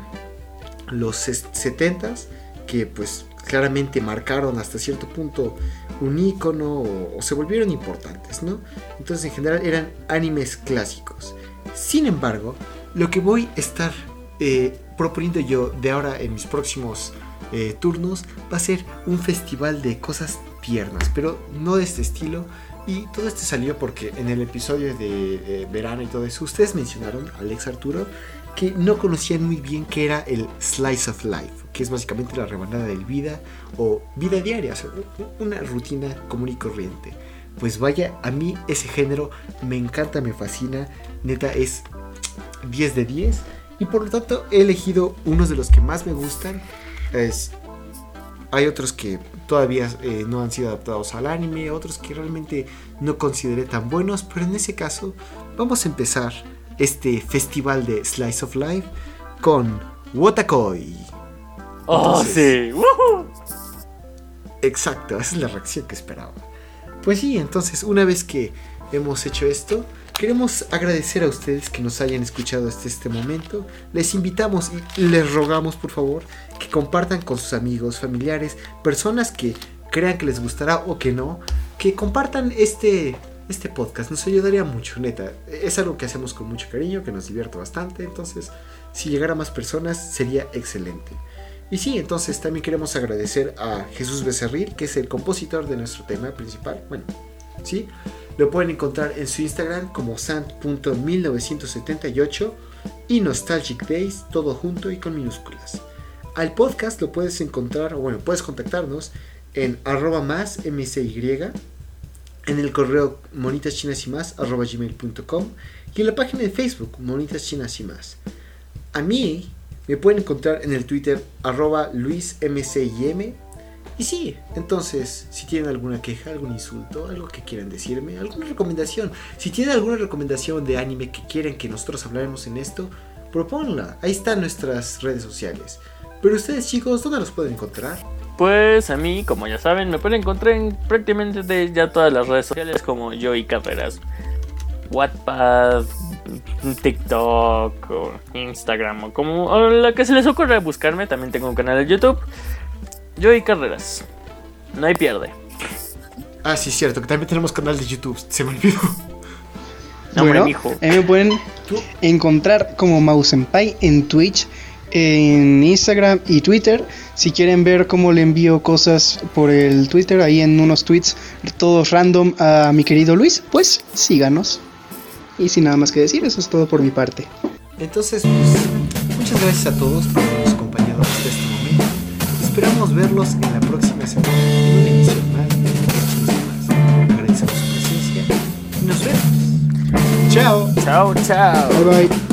los setentas, que pues claramente marcaron hasta cierto punto un ícono o, o se volvieron importantes, ¿no? Entonces en general eran animes clásicos. Sin embargo, lo que voy a estar eh, proponiendo yo de ahora en mis próximos eh, turnos va a ser un festival de cosas tiernas, pero no de este estilo. Y todo esto salió porque en el episodio de eh, verano y todo eso, ustedes mencionaron, Alex, Arturo, que no conocían muy bien qué era el slice of life, que es básicamente la rebanada de vida o vida diaria, o sea, una rutina común y corriente. Pues vaya, a mí ese género me encanta, me fascina, neta es diez de diez, y por lo tanto he elegido unos de los que más me gustan. Es, hay otros que todavía eh, no han sido adaptados al anime, otros que realmente no consideré tan buenos, pero en ese caso vamos a empezar este festival de Slice of Life con Wotakoi. Entonces, ¡oh, sí! ¡Woohoo! Exacto, esa es la reacción que esperaba. Pues sí, entonces, una vez que hemos hecho esto, queremos agradecer a ustedes que nos hayan escuchado hasta este momento. Les invitamos y les rogamos, por favor, que compartan con sus amigos, familiares, personas que crean que les gustará o que no, que compartan este... Este podcast nos ayudaría mucho, neta. Es algo que hacemos con mucho cariño, que nos divierte bastante. Entonces, si llegara a más personas, sería excelente. Y sí, entonces también queremos agradecer a Jesús Becerril, que es el compositor de nuestro tema principal. Bueno, sí, lo pueden encontrar en su Instagram como sant punto mil novecientos setenta y ocho y nostalgicdays, todo junto y con minúsculas. Al podcast lo puedes encontrar, o bueno, puedes contactarnos en arroba más mcy, en el correo monitaschinasymas arroba gmail punto com y en la página de Facebook Monitas Chinas y Más. A mí me pueden encontrar en el Twitter arroba luismcim. Y sí, entonces si tienen alguna queja, algún insulto, algo que quieran decirme, alguna recomendación, si tienen alguna recomendación de anime que quieren que nosotros hablaremos en esto, propónganla. Ahí están nuestras redes sociales. Pero ustedes, chicos, ¿dónde los pueden encontrar? Pues a mí, como ya saben, me pueden encontrar en prácticamente de ya todas las redes sociales como Yo y Carreras. Wattpad, TikTok, o Instagram, o como o lo que se les ocurra buscarme. También tengo un canal de YouTube, Yo y Carreras. No hay pierde. Ah, sí, es cierto, que también tenemos canal de YouTube, se me olvidó. No, bueno, hombre, mijo. Ahí me pueden ¿Tú? encontrar como Mausenpai en Twitch, en Instagram y Twitter. Si quieren ver cómo le envío cosas por el Twitter, ahí en unos tweets todos random a mi querido Luis, pues síganos. Y sin nada más que decir, eso es todo por mi parte. Entonces, pues, muchas gracias a todos por habernos acompañado hasta este momento. Esperamos verlos en la próxima semana en una emisión más de Jesús Becerril. Agradecemos su presencia y nos vemos. Chao. Chao, chao. Bye bye.